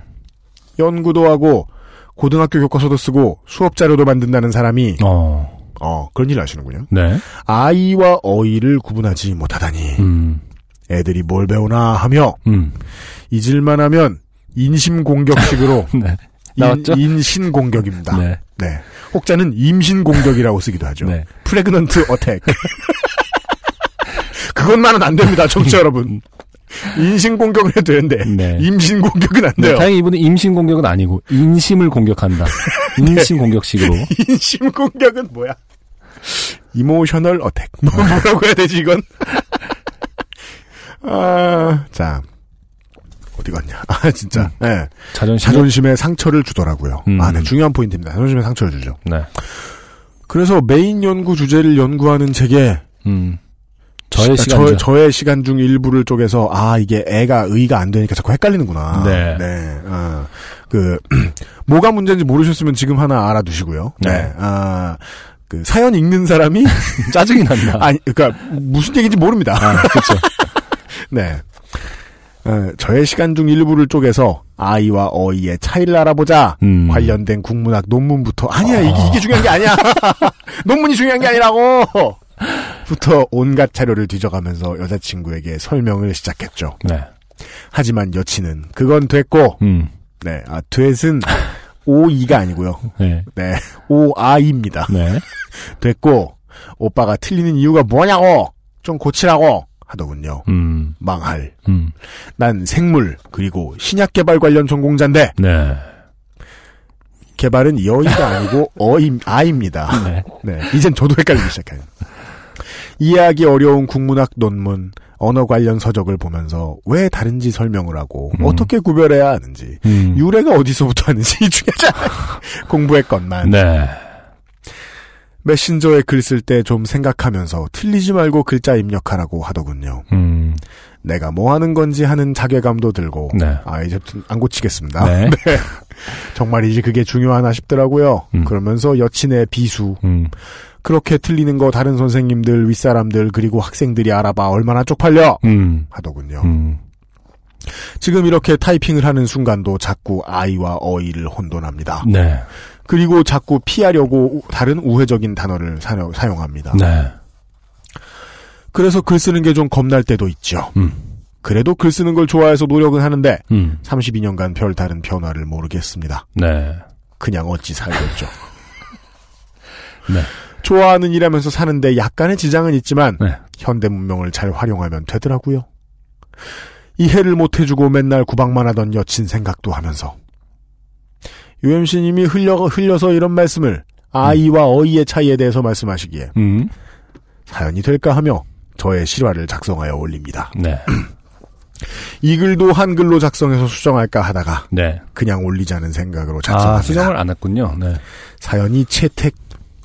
연구도 하고 고등학교 교과서도 쓰고 수업 자료도 만든다는 사람이 어, 어 그런 일을 하시는군요. 네. 아이와 어이를 구분하지 못하다니 음. 애들이 뭘 배우나 하며 음. 잊을만 하면 인신공격식으로 네. 나왔죠? 인, 인신공격입니다. 네. 네. 혹자는 임신공격이라고 쓰기도 하죠. 네. 프레그넌트 어택. 그것만은 안 됩니다, 청취자 여러분. 인신공격을 해도 되는데 네. 임신공격은 안 돼요. 네, 다행히 이분은 임신공격은 아니고 인심을 공격한다. 인신공격식으로. 네. 인심공격은 뭐야? 이모셔널 어택. 뭐라고 해야 되지 이건? 아, 자. 어디 갔냐? 아 진짜. 음. 네. 자존심 자존심에 상처를 주더라고요. 음. 아, 네. 중요한 포인트입니다. 자존심에 상처를 주죠. 네. 그래서 메인 연구 주제를 연구하는 책에 음. 저의 시, 시간 저, 저의 시간 중 일부를 쪼개서 아 이게 애가 의가 안 되니까 자꾸 헷갈리는구나. 네. 네. 아, 그 뭐가 문제인지 모르셨으면 지금 하나 알아두시고요. 네. 네. 아. 그 사연 읽는 사람이 짜증이 난다. 아니 그러니까 무슨 얘기인지 모릅니다. 아, 그렇죠. 네. 저의 시간 중 일부를 쪼개서 아이와 어이의 차이를 알아보자. 음. 관련된 국문학 논문부터 아니야 어. 이게, 이게 중요한 게 아니야. 논문이 중요한 게 아니라고. 부터 온갖 자료를 뒤져가면서 여자친구에게 설명을 시작했죠. 네. 하지만 여친은 그건 됐고 음. 네, 아, 됐은 오이가 아니고요. 네, 네 오아이입니다. 네. 됐고 오빠가 틀리는 이유가 뭐냐고 좀 고치라고 하더군요. 음. 망할. 음. 난 생물 그리고 신약 개발 관련 전공자인데 네. 개발은 여의가 아니고 어이 아입니다. 네. 네, 이젠 저도 헷갈리기 시작해요. 이해하기 어려운 국문학 논문, 언어 관련 서적을 보면서 왜 다른지 설명을 하고 음. 어떻게 구별해야 하는지 음. 유래가 어디서부터 하는지 중요하지 공부했건만 네. 메신저에 글 쓸 때 좀 생각하면서 틀리지 말고 글자 입력하라고 하더군요. 음. 내가 뭐 하는 건지 하는 자괴감도 들고 네. 아 이제부터 안 고치겠습니다. 네. 네. 정말 이제 그게 중요하나 싶더라고요. 음. 그러면서 여친의 비수 음. 그렇게 틀리는 거 다른 선생님들, 윗사람들 그리고 학생들이 알아봐 얼마나 쪽팔려 음. 하더군요. 음. 지금 이렇게 타이핑을 하는 순간도 자꾸 아이와 어이를 혼돈합니다. 네. 그리고 자꾸 피하려고 다른 우회적인 단어를 사용합니다. 네. 그래서 글 쓰는 게 좀 겁날 때도 있죠. 음. 그래도 글 쓰는 걸 좋아해서 노력은 하는데 음. 삼십이 년간 별다른 변화를 모르겠습니다. 네. 그냥 어찌 살겠죠. 네. 좋아하는 일하면서 사는데 약간의 지장은 있지만 네. 현대 문명을 잘 활용하면 되더라고요. 이해를 못 해주고 맨날 구박만 하던 여친 생각도 하면서 유엠씨님이 흘려, 흘려서 이런 말씀을 아이와 어이의 차이에 대해서 말씀하시기에 음. 사연이 될까 하며 저의 실화를 작성하여 올립니다. 네. 이 글도 한글로 작성해서 수정할까 하다가 네. 그냥 올리자는 생각으로 작성합니다. 아, 수정을 안 했군요. 네. 사연이 채택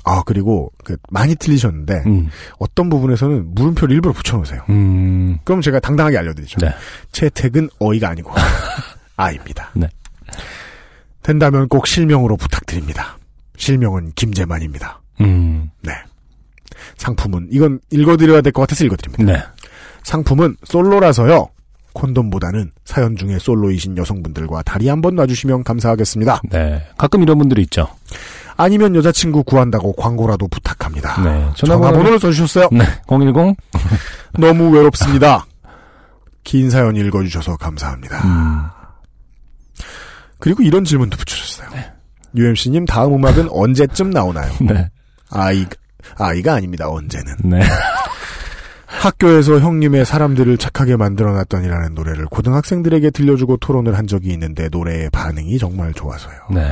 아, 그리고 그 많이 틀리셨는데 음. 어떤 부분에서는 물음표를 일부러 붙여놓으세요. 음. 그럼 제가 당당하게 알려드리죠. 네. 채택은 어이가 아니고 아입니다. 네. 된다면 꼭 실명으로 부탁드립니다. 실명은 김재만입니다. 음. 네. 상품은 이건 읽어드려야 될 것 같아서 읽어드립니다. 네. 상품은 솔로라서요. 콘돔보다는 사연 중에 솔로이신 여성분들과 다리 한번 놔주시면 감사하겠습니다. 네, 가끔 이런 분들이 있죠. 아니면 여자친구 구한다고 광고라도 부탁합니다. 네, 전화번호를 써주셨어요. 네, 공일공. 너무 외롭습니다. 긴 사연 읽어주셔서 감사합니다. 음. 그리고 이런 질문도 붙여주셨어요. 네. 유엠씨님 다음 음악은 언제쯤 나오나요? 네. 아이, 아이가 아닙니다. 언제는. 네. 학교에서 형님의 사람들을 착하게 만들어놨더니라는 노래를 고등학생들에게 들려주고 토론을 한 적이 있는데 노래의 반응이 정말 좋아서요. 네.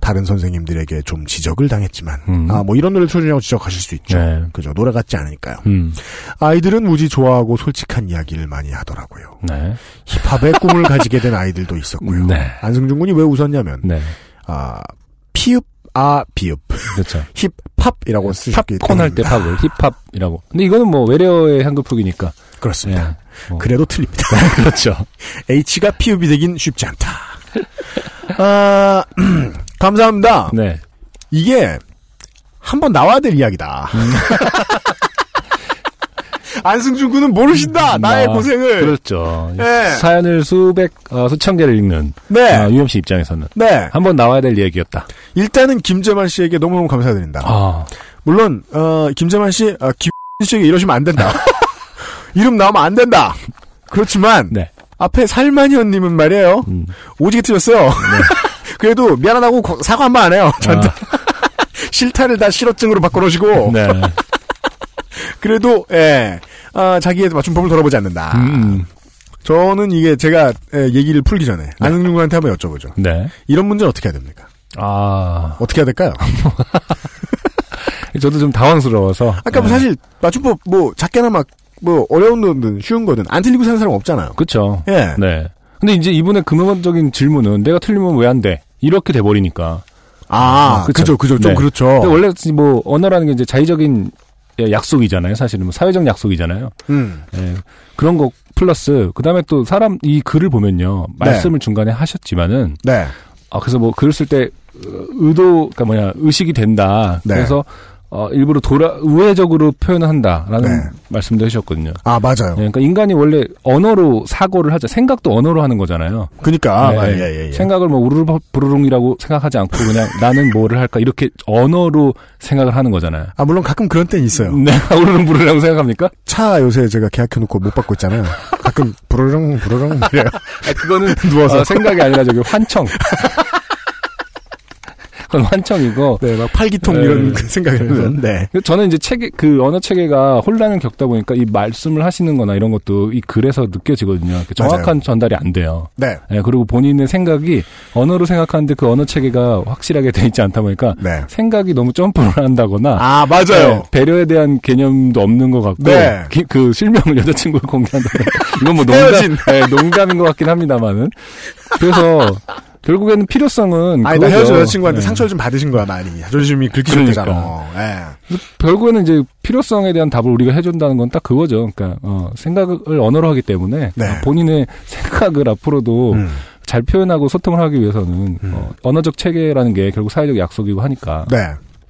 다른 선생님들에게 좀 지적을 당했지만 음. 아, 뭐 이런 노래를 틀어주냐고 지적하실 수 있죠. 네. 그죠. 노래 같지 않으니까요. 음. 아이들은 무지 좋아하고 솔직한 이야기를 많이 하더라고요. 네. 힙합의 꿈을 가지게 된 아이들도 있었고요. 네. 안승준 군이 왜 웃었냐면 네. 아, 피읍 아, 비읍. 그렇죠. 힙합이라고 쓰셨기 때문에. 팝콘 할 때 팝을 힙합이라고. 근데 이거는 뭐 외래어의 한글폭이니까. 그렇습니다. 예, 뭐. 그래도 틀립니다. 그렇죠. H가 피읍이 되긴 쉽지 않다. 아, 감사합니다. 네. 이게 한번 나와야 될 이야기다. 음. 안승준 군은 모르신다. 나의 아, 고생을. 그렇죠. 네. 사연을 수백, 어, 수천 개를 읽는 네. 어, 유엠씨 입장에서는 네. 한번 나와야 될 얘기였다. 일단은 김재만 씨에게 너무너무 감사드린다. 아. 물론 어, 김재만 씨, 아, 김 씨에게 이러시면 안 된다. 이름 나오면 안 된다. 그렇지만 네. 앞에 살만현 님은 말이에요. 음. 오지게 틀렸어요. 네. 그래도 미안하다고 사과 한 번 안 해요. 저한테. 아. 실타를 다 실어증으로 바꿔놓으시고 네. 그래도 예, 아, 자기의 맞춤법을 돌아보지 않는다. 음. 저는 이게 제가 예, 얘기를 풀기 전에 네. 안승준 군한테 한번 여쭤보죠. 네. 이런 문제는 어떻게 해야 됩니까? 아 어떻게 해야 될까요? 저도 좀 당황스러워서. 아까 뭐 네. 사실 맞춤법 뭐 작게나마 뭐 어려운 거든 쉬운 거든 안 틀리고 사는 사람 없잖아요. 그렇죠. 예. 네. 근데 이제 이분의 근원적인 질문은 내가 틀리면 왜 안 돼? 이렇게 돼 버리니까. 아, 아 그렇죠, 그렇죠. 좀 네. 그렇죠. 근데 원래 뭐 언어라는 게 이제 자의적인 약속이잖아요. 사실은 뭐 사회적 약속이잖아요. 음. 예, 그런 거 플러스 그 다음에 또 사람 이 글을 보면요 말씀을 네. 중간에 하셨지만은 네. 아 그래서 뭐 글을 쓸 때 의도 그러니까 뭐냐 의식이 된다. 네. 그래서 어, 일부러 돌아 우회적으로 표현을 한다라는 네. 말씀도 하셨거든요. 아 맞아요. 예, 그러니까 인간이 원래 언어로 사고를 하자 생각도 언어로 하는 거잖아요. 그러니까 예, 아, 예, 예, 예. 생각을 뭐 우르르부르릉이라고 생각하지 않고 그냥 나는 뭐를 할까 이렇게 언어로 생각을 하는 거잖아요. 아 물론 가끔 그런 때는 있어요. 네, 우르릉부르릉이라고 생각합니까? 차 요새 제가 계약해놓고 못 받고 있잖아요. 가끔 부르릉 부르릉 그래요. 아, 그거는 누워서 어, 생각이 아니라 저기 환청. 환청이고. 네, 막 팔기통 네. 이런 생각이 들면. 네. 저는 이제 체계, 그 언어 체계가 혼란을 겪다 보니까 이 말씀을 하시는 거나 이런 것도 이 글에서 느껴지거든요. 정확한 맞아요. 전달이 안 돼요. 네. 네. 그리고 본인의 생각이 언어로 생각하는데 그 언어 체계가 확실하게 돼 있지 않다 보니까. 네. 생각이 너무 점프를 한다거나. 아, 맞아요. 네, 배려에 대한 개념도 없는 것 같고. 네. 기, 그 실명을 여자친구를 공개한다. 이건 뭐 농담, 네, 농담인 것 같긴 합니다만은. 그래서. 결국에는 필요성은. 아니, 나 헤어져 여자친구한테 네. 상처를 좀 받으신 거야, 많이. 자존심이 긁히셨잖아. 그러니까. 어, 예. 결국에는 이제 필요성에 대한 답을 우리가 해준다는 건 딱 그거죠. 그러니까, 어, 생각을 언어로 하기 때문에. 네. 본인의 생각을 앞으로도 음. 잘 표현하고 소통을 하기 위해서는, 음. 어, 언어적 체계라는 게 결국 사회적 약속이고 하니까. 네.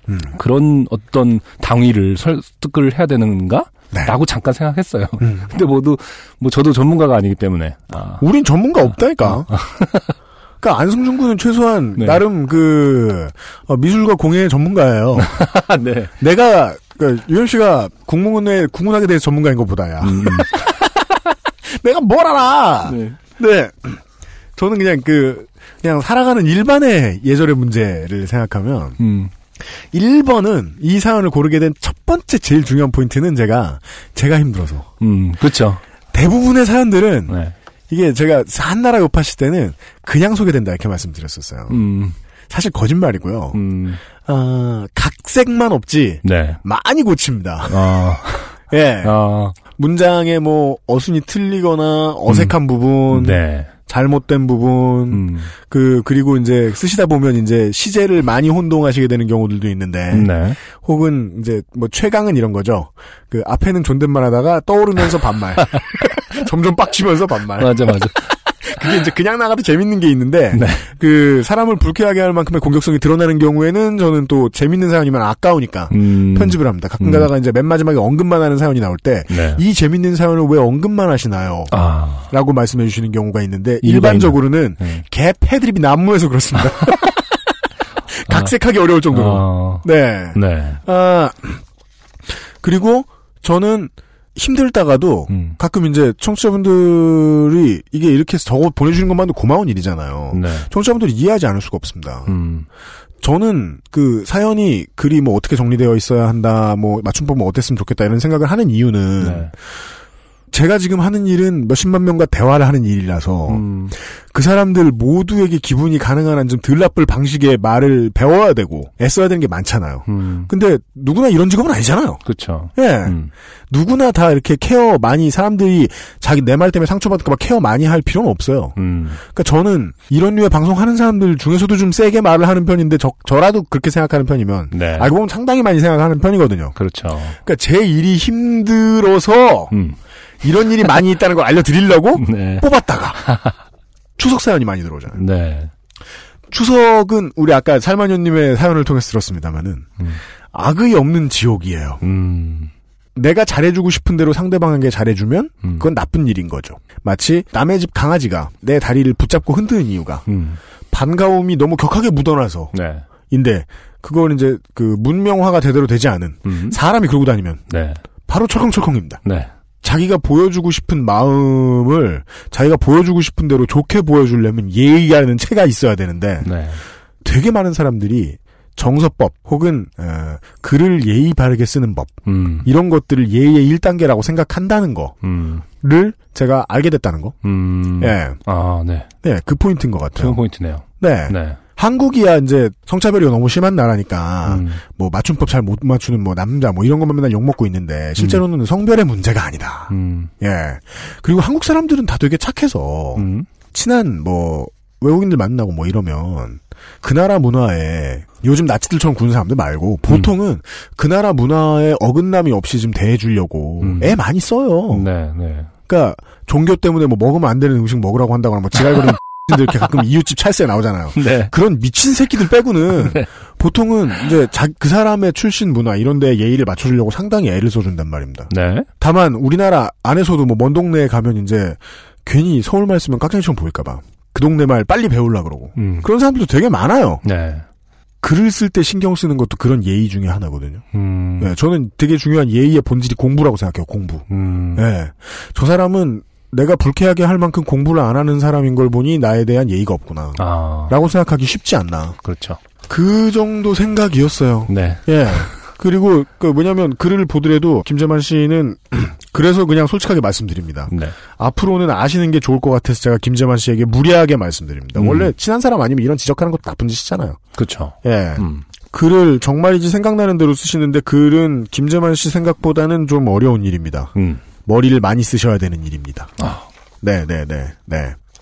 음. 그런 어떤 당위를 설득을 해야 되는가? 네. 라고 잠깐 생각했어요. 음. 근데 모두, 뭐 저도 전문가가 아니기 때문에. 아. 우린 전문가 없다니까. 아. 그러니까 안승준 군은 최소한 네. 나름 그 어, 미술과 공예 전문가예요. 네. 내가 그러니까 유현 씨가 국문에 국문학에 대해서 전문가인 것보다야. 음. 내가 뭘 알아? 네. 네. 저는 그냥 그 그냥 살아가는 일반의 예절의 문제를 생각하면 음. 일 번은 이 사연을 고르게 된 첫 번째 제일 중요한 포인트는 제가 제가 힘들어서. 음, 그렇죠. 대부분의 사연들은. 네. 이게 제가 한나라 요파시 때는 그냥 소개된다 이렇게 말씀드렸었어요. 음. 사실 거짓말이고요. 음. 어, 각색만 없지 네. 많이 고칩니다. 어. 예. 어. 문장에 뭐 어순이 틀리거나 어색한 음. 부분 네. 잘못된 부분, 음. 그, 그리고 이제 쓰시다 보면 이제 시제를 많이 혼동하시게 되는 경우들도 있는데, 네. 혹은 이제 뭐 최강은 이런 거죠. 그 앞에는 존댓말 하다가 떠오르면서 반말. 점점 빡치면서 반말. 맞아, 맞아. 그게 이제 그냥 나가도 재밌는 게 있는데, 네. 그 사람을 불쾌하게 할 만큼의 공격성이 드러나는 경우에는 저는 또 재밌는 사연이면 아까우니까 음. 편집을 합니다. 가끔 음. 가다가 이제 맨 마지막에 언급만 하는 사연이 나올 때, 네. 이 재밌는 사연을 왜 언급만 하시나요? 아. 라고 말씀해 주시는 경우가 있는데, 일반적으로는 네. 개 패드립이 난무해서 그렇습니다. 아. 각색하기 어려울 정도로. 어. 네. 네. 아. 그리고 저는, 힘들다가도 음. 가끔 이제 청취자분들이 이게 이렇게 해서 저거 보내주는 것만도 고마운 일이잖아요. 네. 청취자분들이 이해하지 않을 수가 없습니다. 음. 저는 그 사연이 글이 뭐 어떻게 정리되어 있어야 한다, 뭐 맞춤법은 어땠으면 좋겠다 이런 생각을 하는 이유는 네. 제가 지금 하는 일은 몇십만 명과 대화를 하는 일이라서 음. 그 사람들 모두에게 기분이 가능한 한 좀 덜 나쁠 방식의 말을 배워야 되고 애써야 되는 게 많잖아요. 음. 근데 누구나 이런 직업은 아니잖아요. 그렇죠. 예, 음. 누구나 다 이렇게 케어 많이 사람들이 자기 내 말 때문에 상처받을까 봐 케어 많이 할 필요는 없어요. 음. 그러니까 저는 이런 류의 방송하는 사람들 중에서도 좀 세게 말을 하는 편인데 저, 저라도 그렇게 생각하는 편이면 네. 알고 보면 상당히 많이 생각하는 편이거든요. 그렇죠. 그러니까 제 일이 힘들어서 음. 이런 일이 많이 있다는 걸 알려드리려고 네. 뽑았다가 추석 사연이 많이 들어오잖아요. 네. 추석은 우리 아까 살만현님의 사연을 통해서 들었습니다마는 음. 악의 없는 지옥이에요. 음. 내가 잘해주고 싶은 대로 상대방에게 잘해주면 그건 나쁜 일인 거죠. 마치 남의 집 강아지가 내 다리를 붙잡고 흔드는 이유가 음. 반가움이 너무 격하게 묻어나서 네. 인데 그건 이제 그 문명화가 제대로 되지 않은 음. 사람이 그러고 다니면 네. 바로 철컹철컹입니다. 네. 자기가 보여주고 싶은 마음을 자기가 보여주고 싶은 대로 좋게 보여주려면 예의라는 체가 있어야 되는데 네. 되게 많은 사람들이 정서법 혹은 어, 글을 예의 바르게 쓰는 법 음. 이런 것들을 예의의 일 단계라고 생각한다는 거를 음. 제가 알게 됐다는 거. 음. 예. 아, 네. 네, 그 포인트인 것 같아요. 그 포인트네요. 네. 네. 한국이야 이제 성차별이 너무 심한 나라니까 음. 뭐 맞춤법 잘 못 맞추는 뭐 남자 뭐 이런 것만 맨날 욕먹고 있는데 실제로는 음. 성별의 문제가 아니다. 음. 예. 그리고 한국 사람들은 다 되게 착해서 음. 친한 뭐 외국인들 만나고 뭐 이러면 그 나라 문화에 요즘 나치들처럼 구는 사람들 말고 보통은 음. 그 나라 문화에 어긋남이 없이 좀 대해주려고 음. 애 많이 써요. 네, 네. 그러니까 종교 때문에 뭐 먹으면 안 되는 음식 먹으라고 한다거나 뭐 지랄거리는 이렇게 가끔 이웃집 찰세 나오잖아요. 네. 그런 미친 새끼들 빼고는 네. 보통은 이제 자, 그 사람의 출신 문화 이런 데에 예의를 맞춰주려고 상당히 애를 써준단 말입니다. 네. 다만 우리나라 안에서도 뭐 먼 동네에 가면 이제 괜히 서울말 쓰면 깍쟁이처럼 보일까봐 그 동네 말 빨리 배우려고 그러고 음. 그런 사람들도 되게 많아요. 네. 글을 쓸 때 신경 쓰는 것도 그런 예의 중에 하나거든요. 음. 네, 저는 되게 중요한 예의의 본질이 공부라고 생각해요. 공부. 음. 네. 저 사람은 내가 불쾌하게 할 만큼 공부를 안 하는 사람인 걸 보니 나에 대한 예의가 없구나. 아. 라고 생각하기 쉽지 않나. 그렇죠. 그 정도 생각이었어요. 네. 예. 그리고, 그, 뭐냐면, 글을 보더라도, 김재만 씨는, 그래서 그냥 솔직하게 말씀드립니다. 네. 앞으로는 아시는 게 좋을 것 같아서 제가 김재만 씨에게 무리하게 말씀드립니다. 음. 원래 친한 사람 아니면 이런 지적하는 것도 나쁜 짓이잖아요. 그렇죠. 예. 음. 글을 정말이지 생각나는 대로 쓰시는데, 글은 김재만 씨 생각보다는 좀 어려운 일입니다. 음. 머리를 많이 쓰셔야 되는 일입니다. 아. 네, 네, 네, 네.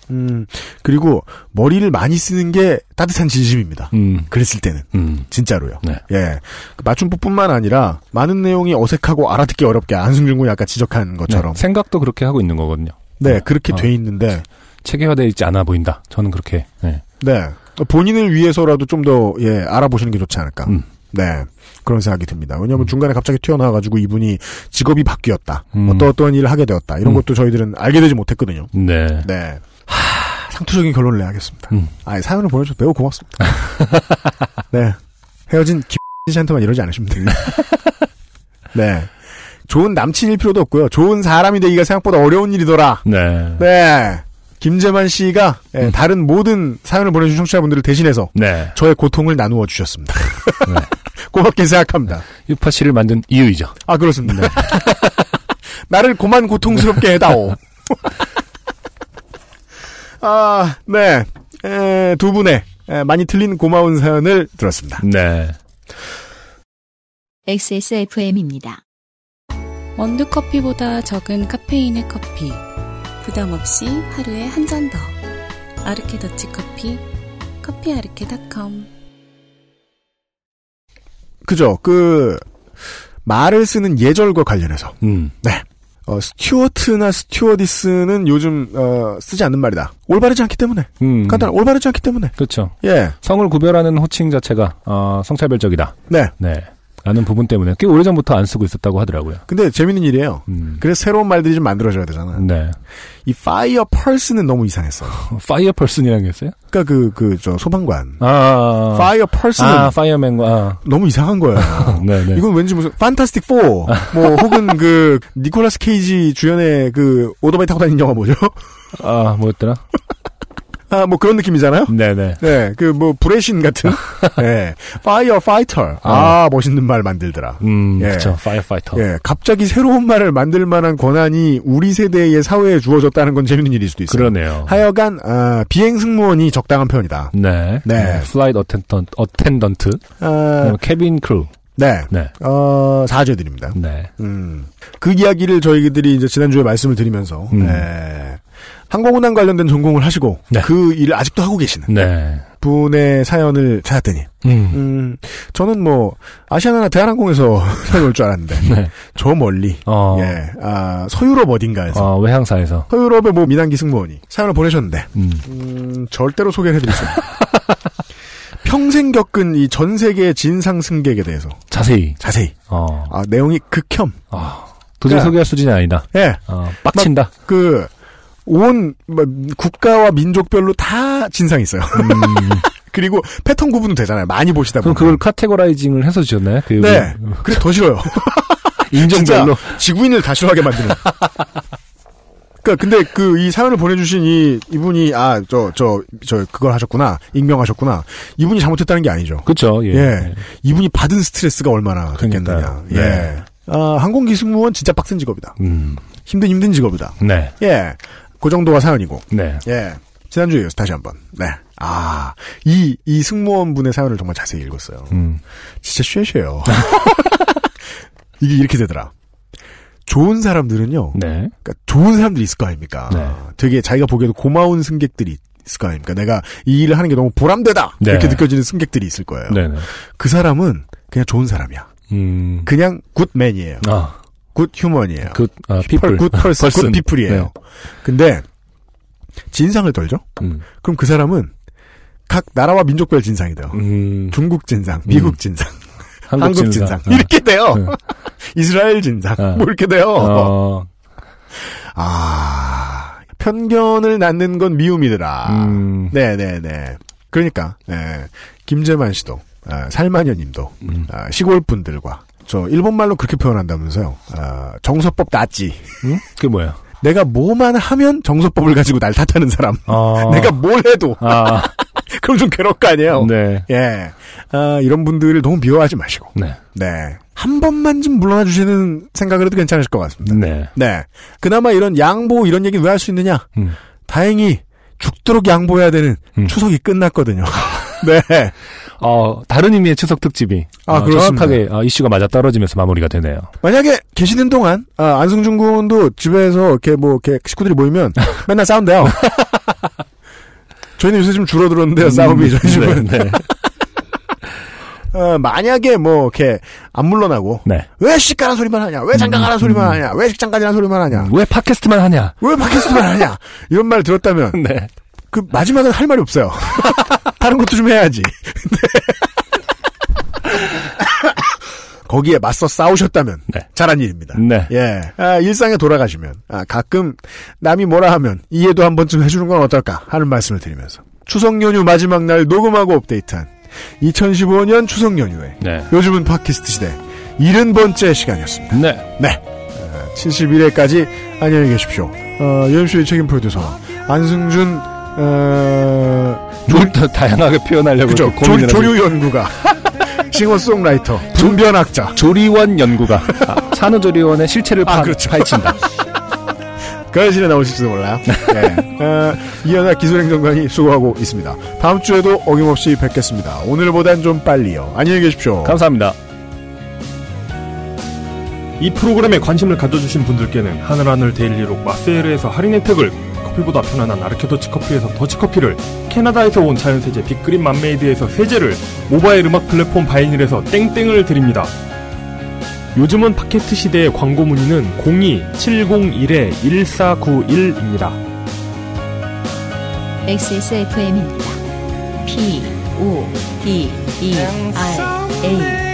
음, 그리고 머리를 많이 쓰는 게 따뜻한 진심입니다. 음. 그랬을 때는. 음. 진짜로요. 네. 예. 그 맞춤법뿐만 아니라 많은 내용이 어색하고 알아듣기 어렵게 안승준 군이 아까 지적한 것처럼. 네, 생각도 그렇게 하고 있는 거거든요. 네, 그렇게 어. 돼 있는데. 체계화되어 있지 않아 보인다. 저는 그렇게. 네. 네. 본인을 위해서라도 좀 더, 예, 알아보시는 게 좋지 않을까. 음. 네. 그런 생각이 듭니다. 왜냐하면 음. 중간에 갑자기 튀어나와가지고 이분이 직업이 바뀌었다. 음. 어떠 어떠한 일을 하게 되었다. 이런 음. 것도 저희들은 알게 되지 못했거든요. 네. 네. 하, 상투적인 결론을 내야겠습니다. 음. 아, 사연을 보내줘서 매우 고맙습니다. 네. 헤어진 김 씨한테만 이러지 않으시면 됩니다. 네. 좋은 남친일 필요도 없고요. 좋은 사람이 되기가 생각보다 어려운 일이더라. 네. 네. 김재만 씨가 음. 다른 모든 사연을 보내주신 청취자분들을 대신해서 네. 저의 고통을 나누어 주셨습니다. 네. 고맙게 생각합니다. 유파 씨를 만든 이유이죠. 아, 그렇습니다. 네. 나를 고만 고통스럽게 해다오. 아, 네. 에, 두 분의 에, 많이 틀린 고마운 사연을 들었습니다. 네. 엑스에스에프엠입니다. 원두 커피보다 적은 카페인의 커피. 부담 없이 하루에 한 잔 더. 아르케 더치 커피, 커피아르케 닷컴. 그죠. 그 말을 쓰는 예절과 관련해서. 음. 네. 어, 스튜어트나 스튜어디스는 요즘 어, 쓰지 않는 말이다. 올바르지 않기 때문에. 음. 간단 올바르지 않기 때문에. 그렇죠. 예. 성을 구별하는 호칭 자체가 어, 성차별적이다. 네. 네. 라는 부분 때문에 꽤 오래전부터 안 쓰고 있었다고 하더라고요. 근데 재밌는 일이에요. 음. 그래서 새로운 말들이 좀 만들어져야 되잖아요. 네. 이 파이어 펄슨은 너무 이상했어요. 파이어 펄슨이라는 게 있어요? 그러니까 그 그 저 소방관. 아. 파이어 펄슨. 아, 파이어맨과. 아. 너무 이상한 거예요. 네, 네. 이건 왠지 무슨 판타스틱 사 뭐 혹은 그 니콜라스 케이지 주연의 그 오토바이 타고 다니는 영화 뭐죠? 아, 뭐였더라? 아, 뭐 그런 느낌이잖아요? 네네. 네, 그 뭐 브레신 같은. 네, 파이어 파이터. 아, 아, 멋있는 말 만들더라. 음, 예. 그렇죠. 파이어 파이터. 예, 갑자기 새로운 말을 만들 만한 권한이 우리 세대의 사회에 주어졌다는 건 재밌는 일일 수도 있어요. 그러네요. 하여간 아, 비행 승무원이 적당한 표현이다. 네, 네. 플라이트 어텐던트, 어텐던트. 아, 캐빈 크루. 네. 네. 어, 사죄드립니다. 네. 음. 그 이야기를 저희들이 이제 지난주에 말씀을 드리면서, 음. 네. 항공운항 관련된 전공을 하시고, 네. 그 일을 아직도 하고 계시는. 네. 분의 사연을 찾았더니, 음. 음, 저는 뭐, 아시아나나 대한항공에서 사연 올 줄 알았는데, 네. 저 멀리, 어. 예, 아, 서유럽 어딘가에서. 어, 외항사에서. 서유럽의 뭐, 민항기 승무원이 사연을 보내셨는데, 음, 음 절대로 소개를 해드릴 수 없습니다. 평생 겪은 이 전 세계 진상 승객에 대해서 자세히 자세히 어. 아, 내용이 극혐. 어. 도저히 그러니까, 소개할 수준이 아니다. 예, 어, 빡친다. 그 온 국가와 민족별로 다 진상이 있어요. 음. 그리고 패턴 구분도 되잖아요. 많이 보시다 보면. 그럼 그걸 카테고라이징을 해서 주셨나요? 그 네, 뭐. 그래서 더 싫어요. 인종별로 지구인을 다 싫어하게 만드는. 그니까 근데 그 이 사연을 보내주신 이 이분이 아 저 저 저 그걸 하셨구나 익명하셨구나 이분이 잘못했다는 게 아니죠. 그렇죠. 예. 예. 이분이 받은 스트레스가 얼마나 됐겠느냐. 네. 예. 아 항공 기승무원 진짜 빡센 직업이다. 음. 힘든 힘든 직업이다. 네. 예. 그 정도가 사연이고. 네. 예. 지난주에 이어서 다시 한번. 네. 아 이 이 승무원 분의 사연을 정말 자세히 읽었어요. 음. 진짜 쉐쉐요. 이게 이렇게 되더라. 좋은 사람들은요. 네. 그러니까 좋은 사람들이 있을 거 아닙니까? 네. 되게 자기가 보기에도 고마운 승객들이 있을 거 아닙니까? 내가 이 일을 하는 게 너무 보람되다. 네. 이렇게 느껴지는 승객들이 있을 거예요. 네네. 그 사람은 그냥 좋은 사람이야. 음. 그냥 굿맨이에요. 아. 굿 휴먼이에요. 굿 아, 피플. 굿 펄슨. 굿 피플이에요. 네. 근데 진상을 덜죠? 음. 그럼 그 사람은 각 나라와 민족별 진상이 돼요. 음. 중국 진상, 미국 음. 진상. 한국, 한국 진상. 진상. 이렇게 돼요. 네. 이스라엘 진상. 네. 뭐 이렇게 돼요. 어... 아, 편견을 낳는 건 미움이더라. 음... 네네네. 그러니까, 네. 김재만 씨도, 아, 살만현 님도, 음. 아, 시골 분들과, 저, 일본말로 그렇게 표현한다면서요. 아, 정서법 낫지. 응? 그게 뭐야? 내가 뭐만 하면 정서법을 가지고 날 탓하는 사람. 어... 내가 뭘 해도. 아... 그럼 좀 괴로울 거 아니에요? 네. 예. 아, 이런 분들을 너무 미워하지 마시고. 네. 네. 한 번만 좀 물러나 주시는 생각을 해도 괜찮으실 것 같습니다. 네. 네. 그나마 이런 양보 이런 얘기는 왜 할 수 있느냐? 음. 다행히 죽도록 양보해야 되는 음. 추석이 끝났거든요. 네. 어, 다른 의미의 추석 특집이. 아, 어, 그렇습니다. 정확하게 어, 이슈가 맞아 떨어지면서 마무리가 되네요. 만약에 계시는 동안, 아, 안승준 군도 집에서 이렇게 뭐, 이렇게 식구들이 모이면 맨날 싸운대요. 저희는 요새 좀 줄어들었는데요, 음, 싸움이. 저희 집은. 네, 네. 어, 만약에 뭐, 이렇게, 안 물러나고. 네. 왜 시가란 소리만 하냐? 왜 장가가란 음, 소리만 음. 하냐? 왜 식장가지란 소리만 하냐? 왜 팟캐스트만 하냐? 왜 팟캐스트만 하냐? 이런 말 들었다면. 네. 그, 마지막은 할 말이 없어요. 다른 것도 좀 해야지. 네. 거기에 맞서 싸우셨다면 네. 잘한 일입니다. 네. 예, 아, 일상에 돌아가시면 아, 가끔 남이 뭐라 하면 이해도 한 번쯤 해주는 건 어떨까 하는 말씀을 드리면서 추석 연휴 마지막 날 녹음하고 업데이트한 이천십오 년 추석 연휴에 네. 요즘은 팟캐스트 시대 칠십 번째 시간이었습니다. 네. 네. 아, 칠십일 회까지 안녕히 계십시오. 어, 유엠씨유 책임 프로듀서 안승준 어... 조... 다, 다양하게 표현하려고 조, 고민을 조, 조류 연구가 싱어송라이터, 분변학자, 조리원 연구가 아, 산후조리원의 실체를 파, 아, 그렇죠. 파헤친다. 그런 시에 나오실지도 몰라요. 네. 어, 이현아 기술행정관이 수고하고 있습니다. 다음 주에도 어김없이 뵙겠습니다. 오늘보단 좀 빨리요. 안녕히 계십시오. 감사합니다. 이 프로그램에 관심을 가져주신 분들께는 하늘하늘 데일리로 마스에르에서 할인 혜택을 커피보다 편안한 아르케더치 커피에서 더치커피를, 캐나다에서 온 자연세제 빅그린 맘메이드에서 세제를, 모바일 음악 플랫폼 바이닐에서 땡땡을 드립니다. 요즘은 팟캐스트 시대의 광고 문의는 공이 칠공일 일사구일입니다. 엑스에스에프엠입니다. P, O, D, E, R, A